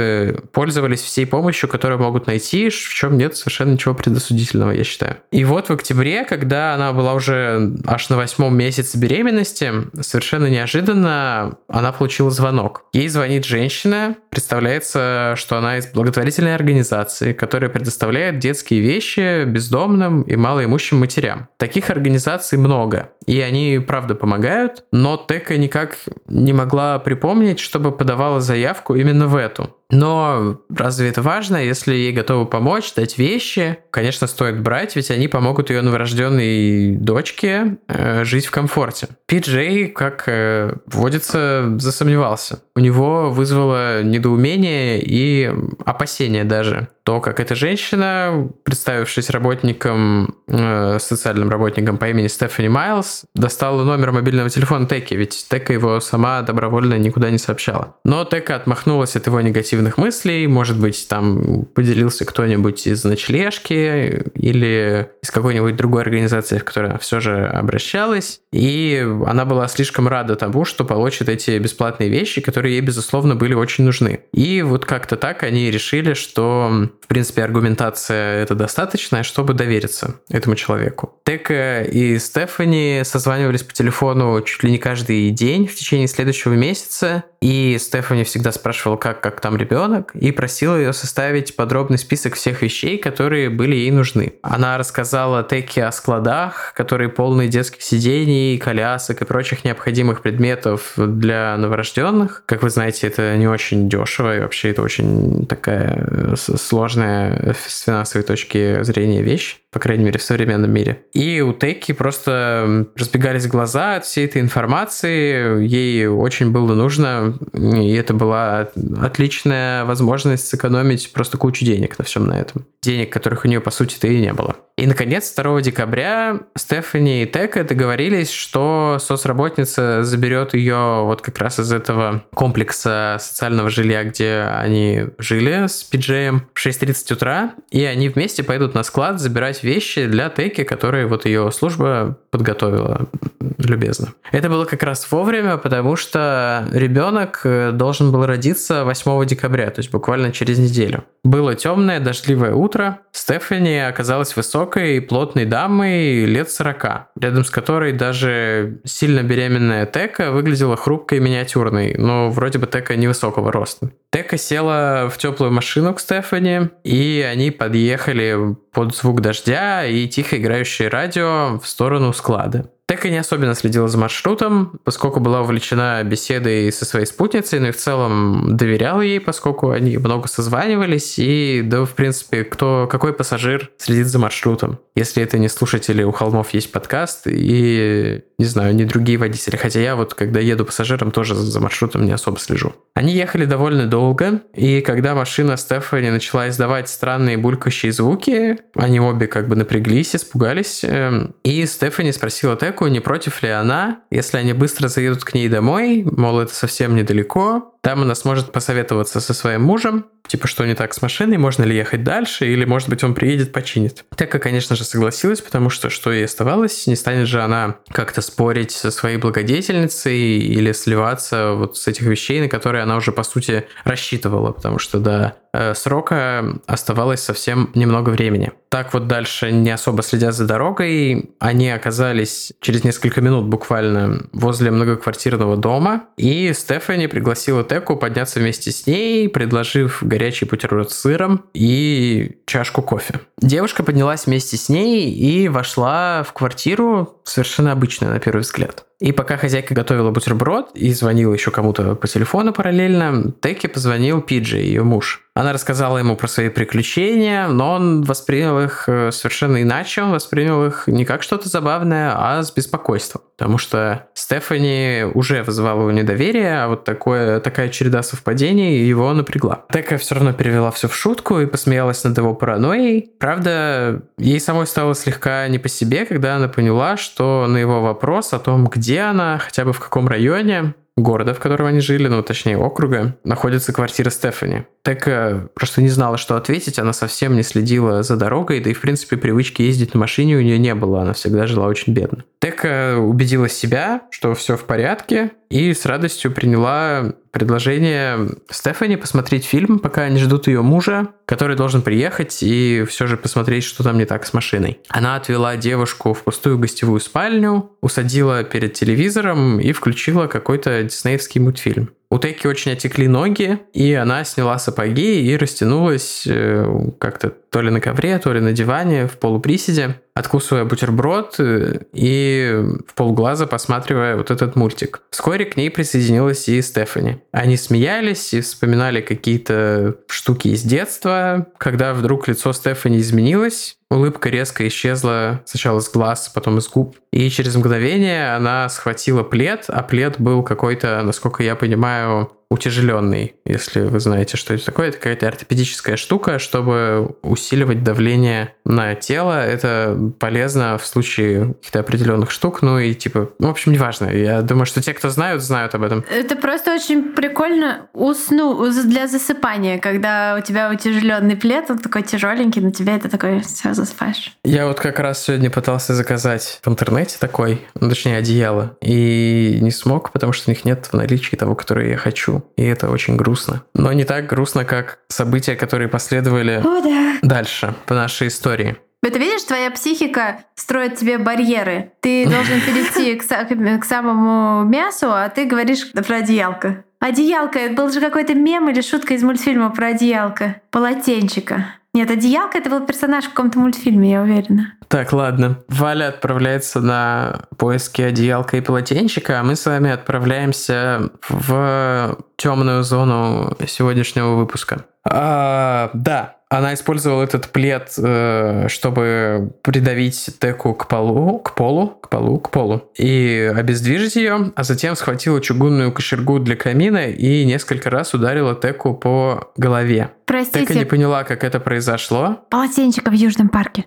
пользовались всей помощью, которую могут найти, в чем нет совершенно ничего предосудительного, я считаю. И вот в октябре, когда она была уже аж на 8-м месяце беременности, совершенно неожиданно она получила звонок. Ей звонит женщина, представляется, что она из благотворительной организации, которая предоставляет детские вещи бездомным и малоимущим матерям. Таких организаций много, и они, правда, помогают, но Тека никак не могла припомнить, чтобы подавала заявку именно в эту. Но разве это важно, если ей готовы помочь, дать вещи? Конечно, стоит брать, ведь они помогут ее новорожденной дочке жить в комфорте. PJ, как водится, засомневался. У него вызвало недоумение и опасение даже то, как эта женщина, представившись социальным работником по имени Стефани Майлз, достала номер мобильного телефона Теки, ведь Тека его сама добровольно никуда не сообщала. Но Тека отмахнулась от его негативных мыслей, может быть, там поделился кто-нибудь из ночлежки или из какой-нибудь другой организации, в которую она все же обращалась, и она была слишком рада тому, что получит эти бесплатные вещи, которые ей, безусловно, были очень нужны. И вот как-то так они решили, что в принципе, аргументация это достаточная, чтобы довериться этому человеку. Тека и Стефани созванивались по телефону чуть ли не каждый день в течение следующего месяца, и Стефани всегда спрашивала, как там ребенок, и просила ее составить подробный список всех вещей, которые были ей нужны. Она рассказала Теке о складах, которые полны детских сидений, колясок и прочих необходимых предметов для новорожденных. Как вы знаете, это не очень дешево, и вообще это очень такая сложная с финансовой точки зрения вещь, по крайней мере, в современном мире. И у Теки просто разбегались глаза от всей этой информации, ей очень было нужно, и это была отличная возможность сэкономить просто кучу денег на всем на этом. Денег, которых у нее, по сути-то, и не было. И, наконец, 2 декабря Стефани и Тека договорились, что соцработница заберет ее вот как раз из этого комплекса социального жилья, где они жили с Пиджеем, в 6:30 утра, и они вместе пойдут на склад забирать вещи для Теки, которые вот ее служба подготовила любезно. Это было как раз вовремя, потому что ребенок должен был родиться 8 декабря, то есть буквально через неделю. Было темное, дождливое утро. Стефани оказалась высокой и плотной дамой лет 40, рядом с которой даже сильно беременная Тека выглядела хрупкой и миниатюрной, но вроде бы Тека невысокого роста. Тека села в теплую машину к Стефани, и они подъехали под звук дождя и тихо играющее радио в сторону склада. Тека не особенно следила за маршрутом, поскольку была увлечена беседой со своей спутницей, но и в целом доверяла ей, поскольку они много созванивались, и да, в принципе, какой пассажир следит за маршрутом? Если это не слушатели «У холмов есть подкаст» и, не знаю, не другие водители, хотя я вот, когда еду пассажиром, тоже за маршрутом не особо слежу. Они ехали довольно долго, и когда машина Стефани начала издавать странные булькающие звуки, они обе как бы напряглись, испугались, и Стефани спросила Теку, не против ли она, если они быстро заедут к ней домой, мол, это совсем недалеко, там она сможет посоветоваться со своим мужем, типа, что не так с машиной, можно ли ехать дальше, или, может быть, он приедет, починит. Тека, конечно же, согласилась, потому что, что ей оставалось, не станет же она как-то спорить со своей благодетельницей или сливаться вот с этих вещей, на которые она уже, по сути, рассчитывала, потому что до срока оставалось совсем немного времени. Так вот дальше, не особо следя за дорогой, они оказались через несколько минут буквально возле многоквартирного дома, и Стефани пригласила Теку подняться вместе с ней, предложив горячий бутерброд с сыром и чашку кофе. Девушка поднялась вместе с ней и вошла в квартиру, совершенно обычную на первый взгляд. И пока хозяйка готовила бутерброд и звонила еще кому-то по телефону параллельно, Теке позвонил Пиджи, ее муж. Она рассказала ему про свои приключения, но он воспринял их совершенно иначе. Он воспринял их не как что-то забавное, а с беспокойством. Потому что Стефани уже вызывала его недоверие, а вот такая череда совпадений его напрягла. Тека все равно перевела все в шутку и посмеялась над его паранойей. Правда, ей самой стало слегка не по себе, когда она поняла, что на его вопрос о том, где она, хотя бы в каком районе города, в котором они жили, ну, точнее, округа, находится квартира Стефани. Тека просто не знала, что ответить, она совсем не следила за дорогой, да и, в принципе, привычки ездить на машине у нее не было, она всегда жила очень бедно. Тека убедила себя, что все в порядке, и с радостью приняла предложение Стефани посмотреть фильм, пока они ждут ее мужа, который должен приехать и все же посмотреть, что там не так с машиной. Она отвела девушку в пустую гостевую спальню, усадила перед телевизором и включила какой-то диснеевский мультфильм. У Теки очень отекли ноги, и она сняла сапоги и растянулась как-то то ли на ковре, то ли на диване в полуприседе, откусывая бутерброд и вполглаза посматривая вот этот мультик. Вскоре к ней присоединилась и Стефани. Они смеялись и вспоминали какие-то штуки из детства, когда вдруг лицо Стефани изменилось. Улыбка резко исчезла сначала с глаз, потом из губ. И через мгновение она схватила плед, а плед был какой-то, насколько я понимаю, утяжеленный. Если вы знаете, что это такое, это какая-то ортопедическая штука, чтобы усиливать давление на тело. Это полезно в случае каких-то определенных штук. Ну и типа, в общем, неважно. Я думаю, что те, кто знают, знают об этом. Это просто очень прикольно для засыпания, когда у тебя утяжеленный плед, он такой тяжеленький, на тебя это такой, все, засыпаешь. Я вот как раз сегодня пытался заказать в интернете такой, одеяло, и не смог, потому что у них нет в наличии того, которое я хочу. И это очень грустно. Но не так грустно, как события, которые последовали дальше по нашей истории. Это, видишь, твоя психика строит тебе барьеры. Ты должен перейти к самому мясу, а ты говоришь про одеялко. Одеялко, это был же какой-то мем или шутка из мультфильма про одеялко. Полотенчика. Нет, одеялко — это был персонаж в каком-то мультфильме, я уверена. Так, ладно. Валя отправляется на поиски одеялка и полотенчика, а мы с вами отправляемся в темную зону сегодняшнего выпуска. Да, она использовала этот плед, чтобы придавить Теку к полу и обездвижить ее, а затем схватила чугунную кочергу для камина и несколько раз ударила Теку по голове. Простите. Тека не поняла, как это произошло. Полотенчика в Южном парке.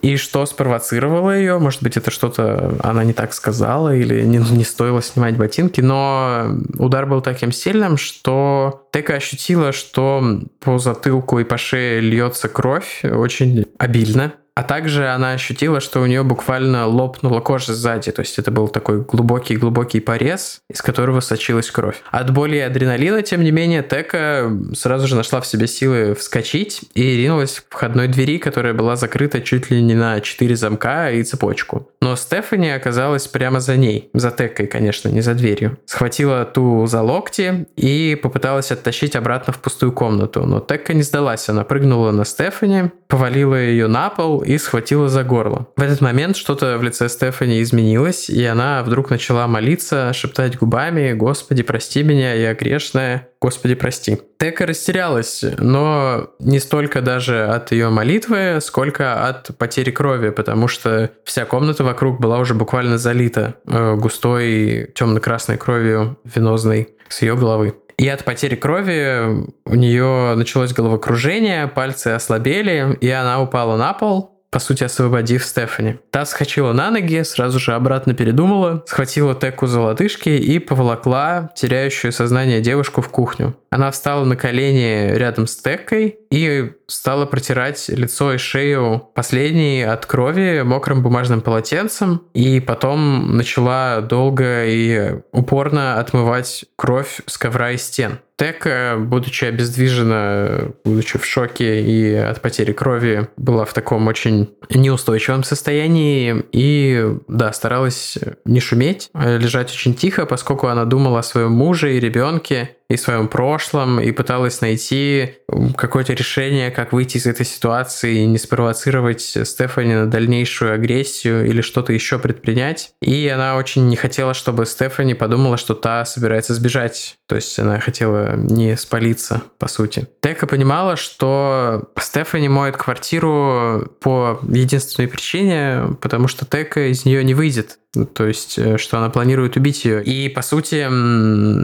И что спровоцировало ее? Может быть, это что-то она не так сказала или не стоило снимать ботинки, но удар был таким сильным, что Тека ощутила, что по затылку и по шее льется кровь очень обильно. А также она ощутила, что у нее буквально лопнула кожа сзади. То есть это был такой глубокий-глубокий порез, из которого сочилась кровь. От боли и адреналина, тем не менее, Тека сразу же нашла в себе силы вскочить и ринулась к входной двери, которая была закрыта чуть ли не на 4 замка и цепочку. Но Стефани оказалась прямо за ней. За Текой, конечно, не за дверью. Схватила ту за локти и попыталась оттащить обратно в пустую комнату. Но Тека не сдалась. Она прыгнула на Стефани, повалила ее на пол и схватила за горло. В этот момент что-то в лице Стефани изменилось, и она вдруг начала молиться, шептать губами: «Господи, прости меня, я грешная, Господи, прости». Тека растерялась, но не столько даже от ее молитвы, сколько от потери крови, потому что вся комната вокруг была уже буквально залита густой темно-красной кровью венозной с ее головы. И от потери крови у нее началось головокружение, пальцы ослабели, и она упала на пол, по сути, освободив Стефани. Та вскочила на ноги, сразу же обратно передумала, схватила Теку за лодыжки и поволокла теряющую сознание девушку в кухню. Она встала на колени рядом с Текой и стала протирать лицо и шею последней от крови мокрым бумажным полотенцем, и потом начала долго и упорно отмывать кровь с ковра и стен. Тека, будучи обездвижена, будучи в шоке и от потери крови, была в таком очень неустойчивом состоянии и, да, старалась не шуметь, лежать очень тихо, поскольку она думала о своем муже и ребенке, и в своем прошлом, и пыталась найти какое-то решение, как выйти из этой ситуации и не спровоцировать Стефани на дальнейшую агрессию или что-то еще предпринять. И она очень не хотела, чтобы Стефани подумала, что та собирается сбежать. То есть она хотела не спалиться, по сути. Тека понимала, что Стефани моет квартиру по единственной причине, потому что Тека из нее не выйдет. То есть, что она планирует убить ее. И, по сути,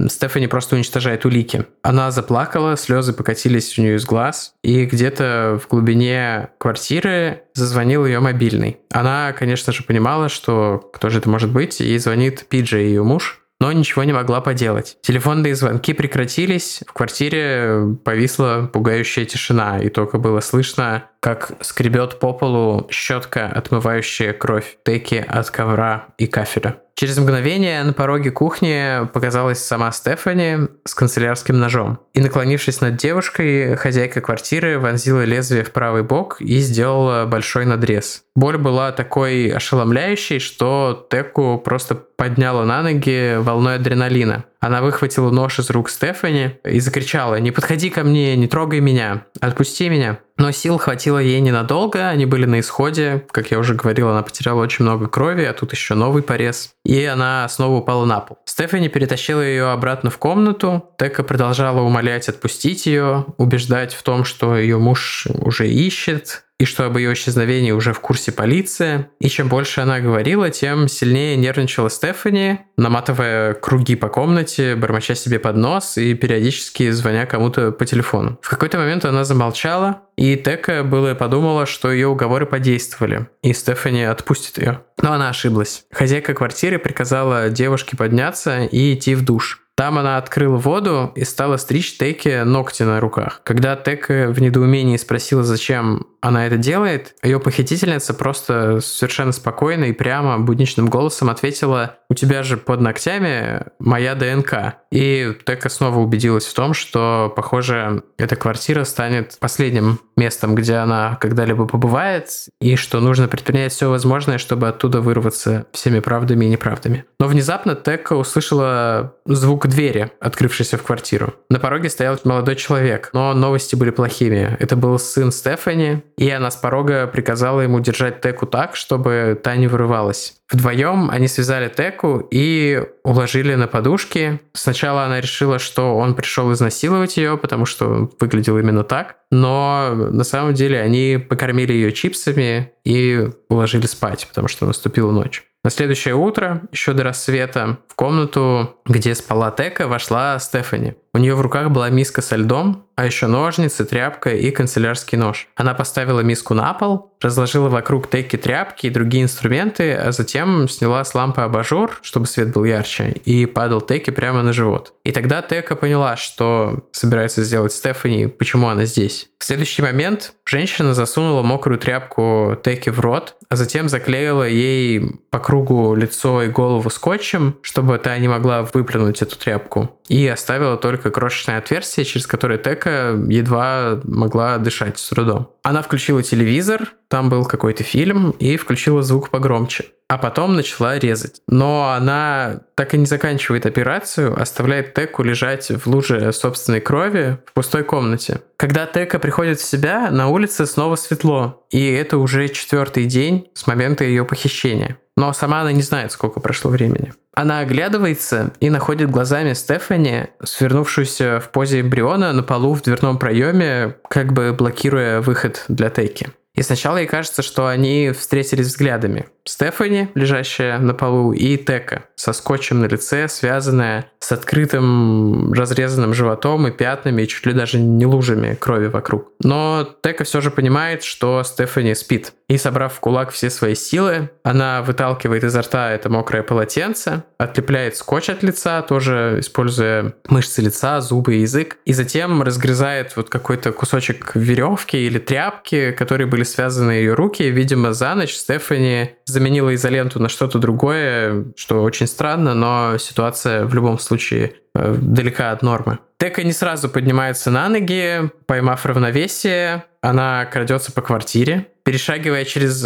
Стефани просто уничтожает улики. Она заплакала, слезы покатились у нее из глаз, и где-то в глубине квартиры зазвонил ее мобильный. Она, конечно же, понимала, что кто же это может быть, и звонит PJ, ее муж, но ничего не могла поделать. Телефонные звонки прекратились, в квартире повисла пугающая тишина, и только было слышно, как скребет по полу щетка, отмывающая кровь Теки от ковра и кафеля. Через мгновение на пороге кухни показалась сама Стефани с канцелярским ножом. И, наклонившись над девушкой, хозяйка квартиры вонзила лезвие в правый бок и сделала большой надрез. Боль была такой ошеломляющей, что Теку просто подняла на ноги волной адреналина. Она выхватила нож из рук Стефани и закричала: «Не подходи ко мне, не трогай меня, отпусти меня». Но сил хватило ей ненадолго, они были на исходе. Как я уже говорил, она потеряла очень много крови, а тут еще новый порез. И она снова упала на пол. Стефани перетащила ее обратно в комнату. Тека продолжала умолять отпустить ее, убеждать в том, что ее муж уже ищет, и что об ее исчезновении уже в курсе полиция. И чем больше она говорила, тем сильнее нервничала Стефани, наматывая круги по комнате, бормоча себе под нос и периодически звоня кому-то по телефону. В какой-то момент она замолчала, и Тека было подумала, что ее уговоры подействовали, и Стефани отпустит ее. Но она ошиблась. Хозяйка квартиры приказала девушке подняться и идти в душ. Там она открыла воду и стала стричь Теке ногти на руках. Когда Тека в недоумении спросила, зачем она это делает, ее похитительница просто совершенно спокойно и прямо будничным голосом ответила: «У тебя же под ногтями моя ДНК». И Тека снова убедилась в том, что, похоже, эта квартира станет последним местом, где она когда-либо побывает, и что нужно предпринять все возможное, чтобы оттуда вырваться всеми правдами и неправдами. Но внезапно Тека услышала звук двери, открывшейся в квартиру. На пороге стоял молодой человек, но новости были плохими. Это был сын Стефани, и она с порога приказала ему держать Теку так, чтобы та не вырывалась. Вдвоем они связали Теку и уложили на подушки. Сначала она решила, что он пришел изнасиловать ее, потому что выглядел именно так. Но на самом деле они покормили ее чипсами и уложили спать, потому что наступила ночь. На следующее утро, еще до рассвета, в комнату, где спала Тека, вошла Стефани. У нее в руках была миска со льдом, а еще ножницы, тряпка и канцелярский нож. Она поставила миску на пол, разложила вокруг Теки тряпки и другие инструменты, а затем сняла с лампы абажур, чтобы свет был ярче, и падал Теке прямо на живот. И тогда Тека поняла, что собирается сделать Стефани, почему она здесь. В следующий момент женщина засунула мокрую тряпку Теки в рот, а затем заклеила ей по кругу лицо и голову скотчем, чтобы та не могла выплюнуть эту тряпку, и оставила только крошечное отверстие, через которое Тека едва могла дышать с трудом. Она включила телевизор, там был какой-то фильм, и включила звук погромче. А потом начала резать. Но она так и не заканчивает операцию, оставляет Теку лежать в луже собственной крови в пустой комнате. Когда Тека приходит в себя, на улице снова светло. И это уже 4-й день с момента ее похищения. Но сама она не знает, сколько прошло времени. Она оглядывается и находит глазами Стефани, свернувшуюся в позе эмбриона на полу в дверном проеме, как бы блокируя выход для Теки. И сначала ей кажется, что они встретились взглядами. Стефани, лежащая на полу, и Тека, со скотчем на лице, связанная с открытым разрезанным животом и пятнами, и чуть ли даже не лужами крови вокруг. Но Тека все же понимает, что Стефани спит. И, собрав в кулак все свои силы, она выталкивает изо рта это мокрое полотенце, отлепляет скотч от лица, тоже используя мышцы лица, зубы и язык, и затем разгрызает вот какой-то кусочек веревки или тряпки, которые были связаны ее руки. Видимо, за ночь Стефани заменила изоленту на что-то другое, что очень странно, но ситуация в любом случае далека от нормы. Тека не сразу поднимается на ноги, поймав равновесие, она крадется по квартире. Перешагивая через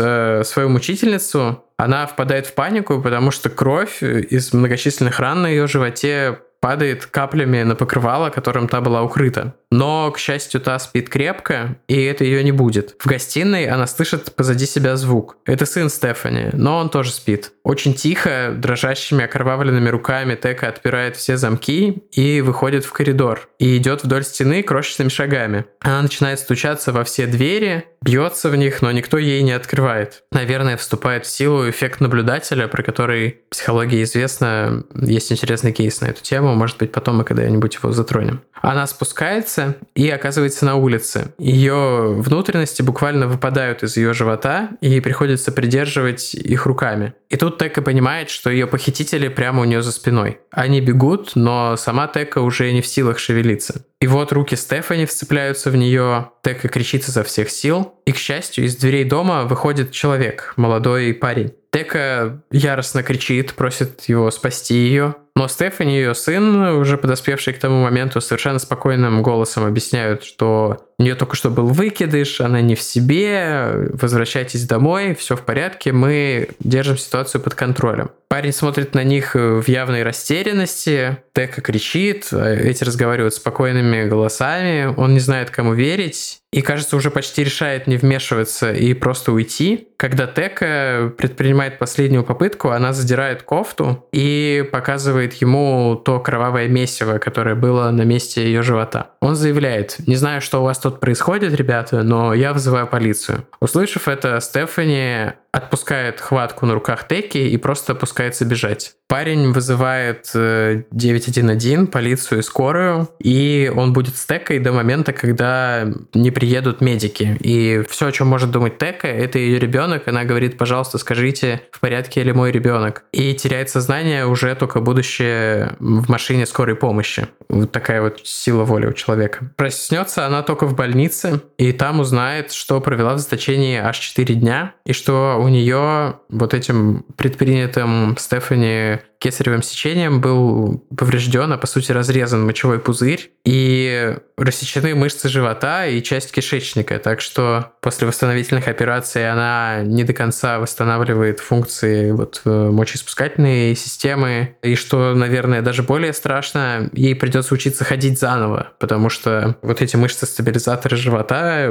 свою мучительницу, она впадает в панику, потому что кровь из многочисленных ран на ее животе падает каплями на покрывало, которым та была укрыта. Но, к счастью, та спит крепко, и это ее не будет. В гостиной она слышит позади себя звук. Это сын Стефани, но он тоже спит. Очень тихо, дрожащими окровавленными руками Тека отпирает все замки и выходит в коридор. И идет вдоль стены крошечными шагами. Она начинает стучаться во все двери, бьется в них, но никто ей не открывает. Наверное, вступает в силу эффект наблюдателя, про который в психологии известно. Есть интересный кейс на эту тему, может быть, потом мы когда-нибудь его затронем. Она спускается и оказывается на улице. Ее внутренности буквально выпадают из ее живота, и ей приходится придерживать их руками. И тут Тека понимает, что ее похитители прямо у нее за спиной. Они бегут, но сама Тека уже не в силах шевелиться. И вот руки Стефани вцепляются в нее, Тека кричит изо всех сил, и, к счастью, из дверей дома выходит человек, молодой парень. Тека яростно кричит, просит его спасти ее, но Стефани и ее сын, уже подоспевший к тому моменту, совершенно спокойным голосом объясняют, что у нее только что был выкидыш, она не в себе, возвращайтесь домой, все в порядке, мы держим ситуацию под контролем. Парень смотрит на них в явной растерянности, Тека кричит, эти разговаривают спокойными голосами, он не знает, кому верить, и, кажется, уже почти решает не вмешиваться и просто уйти. Когда Тека предпринимает последнюю попытку, она задирает кофту и показывает ему то кровавое месиво, которое было на месте ее живота. Он заявляет: «Не знаю, что у вас тут происходит, ребята, но я вызываю полицию». Услышав это, Стефани отпускает хватку на руках Теки и просто опускается бежать. Парень вызывает 911, полицию и скорую, и он будет с Текой до момента, когда не приедут медики. И все, о чем может думать Тека, это ее ребенок. Она говорит: пожалуйста, скажите, в порядке ли мой ребенок? И теряет сознание уже только будущее в машине скорой помощи. Вот такая вот сила воли у человека. Проснется она только в больнице, и там узнает, что провела в заточении аж 4 дня, и что у нее вот этим предпринятым Стефани кесаревым сечением был поврежден, а по сути разрезан мочевой пузырь и рассечены мышцы живота и часть кишечника, так что после восстановительных операций она не до конца восстанавливает функции вот мочеиспускательной системы, и что, наверное, даже более страшно, ей придется учиться ходить заново, потому что вот эти мышцы-стабилизаторы живота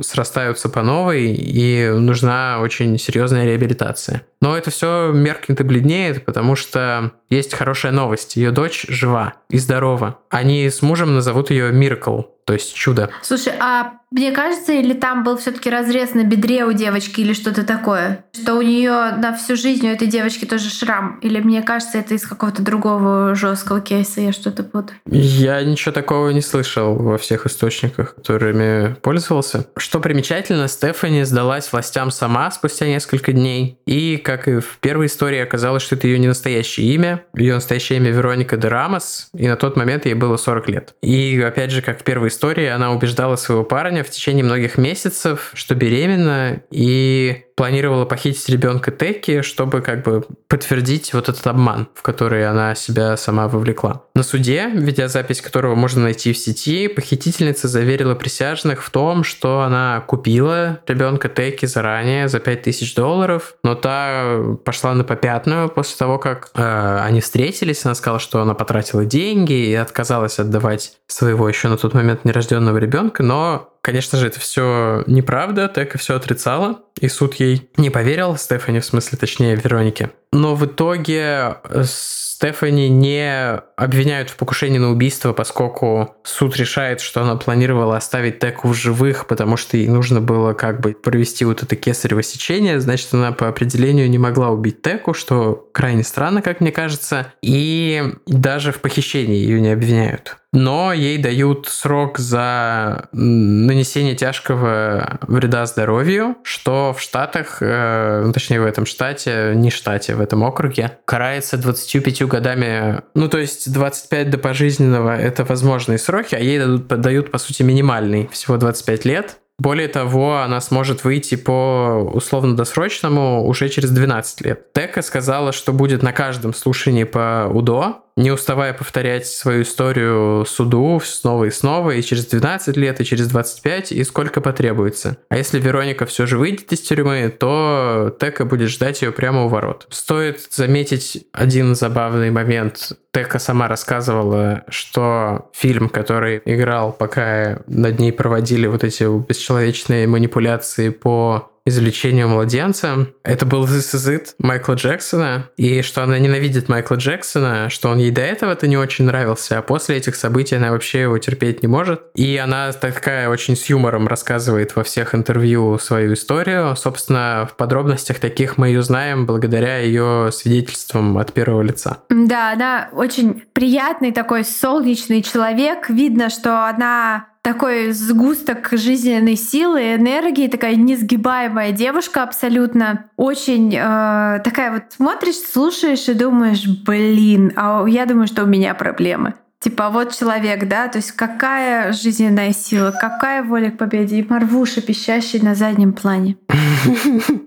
срастаются по новой, и нужна очень серьезная реабилитация. Но это все меркнет и бледнеет, потому что есть хорошая новость. Ее дочь жива и здорова. Они с мужем назовут ее Миракл, то есть чудо. Слушай, а мне кажется, или там был все-таки разрез на бедре у девочки или что-то такое? Что у нее на всю жизнь у этой девочки тоже шрам? Или мне кажется, это из какого-то другого жесткого кейса, я что-то путаю? Я ничего такого не слышал во всех источниках, которыми пользовался. Что примечательно, Стефани сдалась властям сама спустя несколько дней. И, как и в первой истории, оказалось, что это ее не настоящее имя. Ее настоящее имя Вероника Дерамос, и на тот момент ей было 40 лет. И, опять же, как в первой истории, она убеждала своего парня в течение многих месяцев, что беременна, и планировала похитить ребенка Теки, чтобы как бы подтвердить вот этот обман, в который она себя сама вовлекла. На суде, видеозапись которого можно найти в сети, похитительница заверила присяжных в том, что она купила ребенка Теки заранее за $5000, но та пошла на попятную после того, как они встретились. Она сказала, что она потратила деньги и отказалась отдавать своего еще на тот момент нерожденного ребенка, но, конечно же, это все неправда, Тека все отрицала, и суд ей не поверил, Стефани, в смысле, точнее, Веронике. Но в итоге Стефани не обвиняют в покушении на убийство, поскольку суд решает, что она планировала оставить Теку в живых, потому что ей нужно было как бы провести вот это кесарево сечение, значит, она по определению не могла убить Теку, что крайне странно, как мне кажется, и даже в похищении ее не обвиняют. Но ей дают срок за нанесение тяжкого вреда здоровью, что в Штатах, точнее в этом штате, не штате, в этом округе, карается 25 годами, ну то есть 25 до пожизненного — это возможные сроки, а ей дают по сути минимальный, всего 25 лет. Более того, она сможет выйти по условно-досрочному уже через 12 лет. Тека сказала, что будет на каждом слушании по УДО, не уставая повторять свою историю суду снова и снова, и через 12 лет, и через 25, и сколько потребуется. А если Вероника все же выйдет из тюрьмы, то Тека будет ждать ее прямо у ворот. Стоит заметить один забавный момент. Тека сама рассказывала, что фильм, который играл, пока над ней проводили вот эти бесчеловечные манипуляции по извлечению младенца, это был «This is it» Майкла Джексона, и что она ненавидит Майкла Джексона, что он ей до этого-то не очень нравился, а после этих событий она вообще его терпеть не может. И она такая очень с юмором рассказывает во всех интервью свою историю. Собственно, в подробностях таких мы ее знаем благодаря ее свидетельствам от первого лица. Да, она очень приятный такой солнечный человек. Видно, что она... такой сгусток жизненной силы, энергии, такая несгибаемая девушка абсолютно. Очень такая вот смотришь, слушаешь и думаешь, блин, а я думаю, что у меня проблемы. Типа вот человек, да, то есть какая жизненная сила, какая воля к победе и Марвуша, пищащий на заднем плане.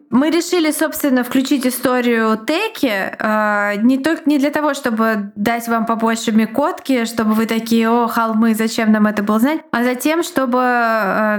Мы решили, собственно, включить историю Теки не для того, чтобы дать вам побольше микотки, чтобы вы такие, о, холмы, зачем нам это было знать, а затем, чтобы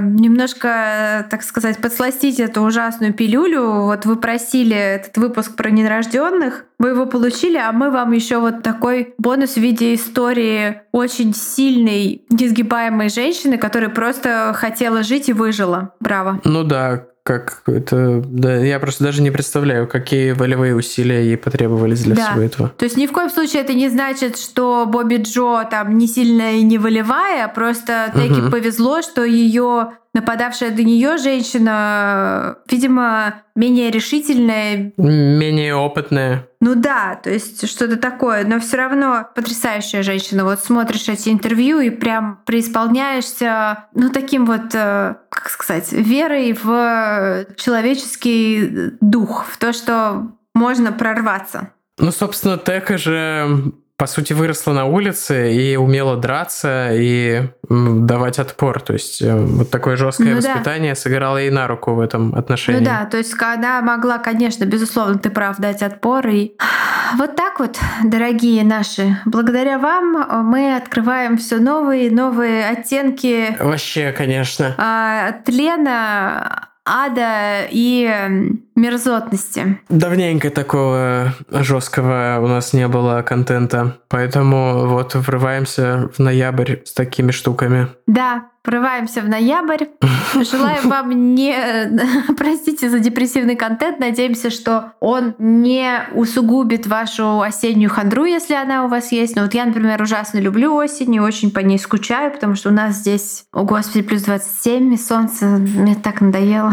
немножко, так сказать, подсластить эту ужасную пилюлю. Вот вы просили этот выпуск про нерожденных, вы его получили, а мы вам еще вот такой бонус в виде истории очень сильной, несгибаемой женщины, которая просто хотела жить и выжила. Браво. Ну да. Как это, да, я просто даже не представляю, какие волевые усилия ей потребовались для всего этого. То есть ни в коем случае это не значит, что Бобби Джо там не сильная и не волевая, просто Теке повезло, что ее нападавшая до нее женщина, видимо, менее решительная, менее опытная. Ну да, то есть что-то такое, но все равно потрясающая женщина. Вот смотришь эти интервью и прям преисполняешься, ну таким вот, как сказать, верой в человеческий дух, в то, что можно прорваться. Ну, собственно, Тека же... по сути, выросла на улице и умела драться и давать отпор. То есть вот такое жесткое воспитание сыграло ей на руку в этом отношении. Ну да, то есть она могла, конечно, безусловно, ты прав, дать отпор. И вот так вот, дорогие наши, благодаря вам мы открываем все новые и новые оттенки. Вообще, конечно. Тлена... ада и мерзотности. Давненько такого жесткого у нас не было контента, поэтому вот врываемся в ноябрь с такими штуками. Да, врываемся в ноябрь. Желаем вам не... Простите за депрессивный контент. Надеемся, что он не усугубит вашу осеннюю хандру, если она у вас есть. Но вот я, например, ужасно люблю осень и очень по ней скучаю, потому что у нас здесь, о господи, плюс 27, и солнце, мне так надоело.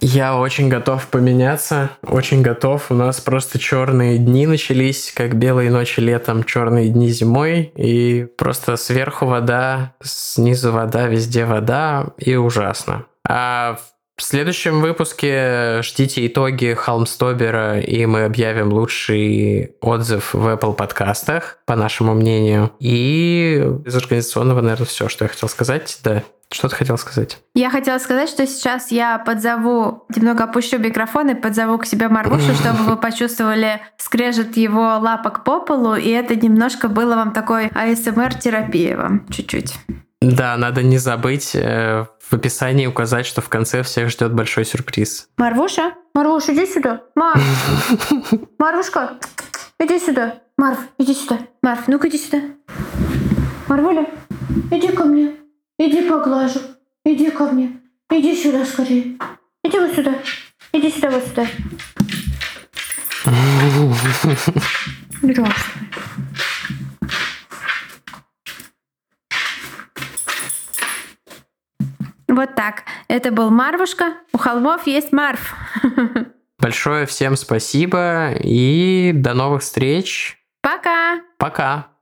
Я очень готов поменяться, очень готов. У нас просто черные дни начались, как белые ночи летом, черные дни зимой, и просто сверху вода, снизу вода, везде вода, и ужасно. А в следующем выпуске ждите итоги Холмстобера, и мы объявим лучший отзыв в Apple подкастах, по нашему мнению. И из организационного, наверное, все, что я хотел сказать. Да, что ты хотела сказать? Я хотела сказать, что сейчас я подзову, немного опущу микрофон и подзову к себе Марвушу, чтобы вы почувствовали скрежет его лапок по полу, и это немножко было вам такой ASMR-терапия вам чуть-чуть. Да, надо не забыть в описании указать, что в конце всех ждет большой сюрприз. Марвуша? Марвуш, иди сюда. Марв! Марвушка, иди сюда. Марв, иди сюда. Марв, ну-ка иди сюда. Марвуля, иди ко мне. Иди поглажу. Иди ко мне. Иди сюда скорее. Иди вот сюда. Иди сюда, вот сюда. Здравствуй. Вот так. Это был Марвушка. У холмов есть Марв. Большое всем спасибо и до новых встреч. Пока. Пока.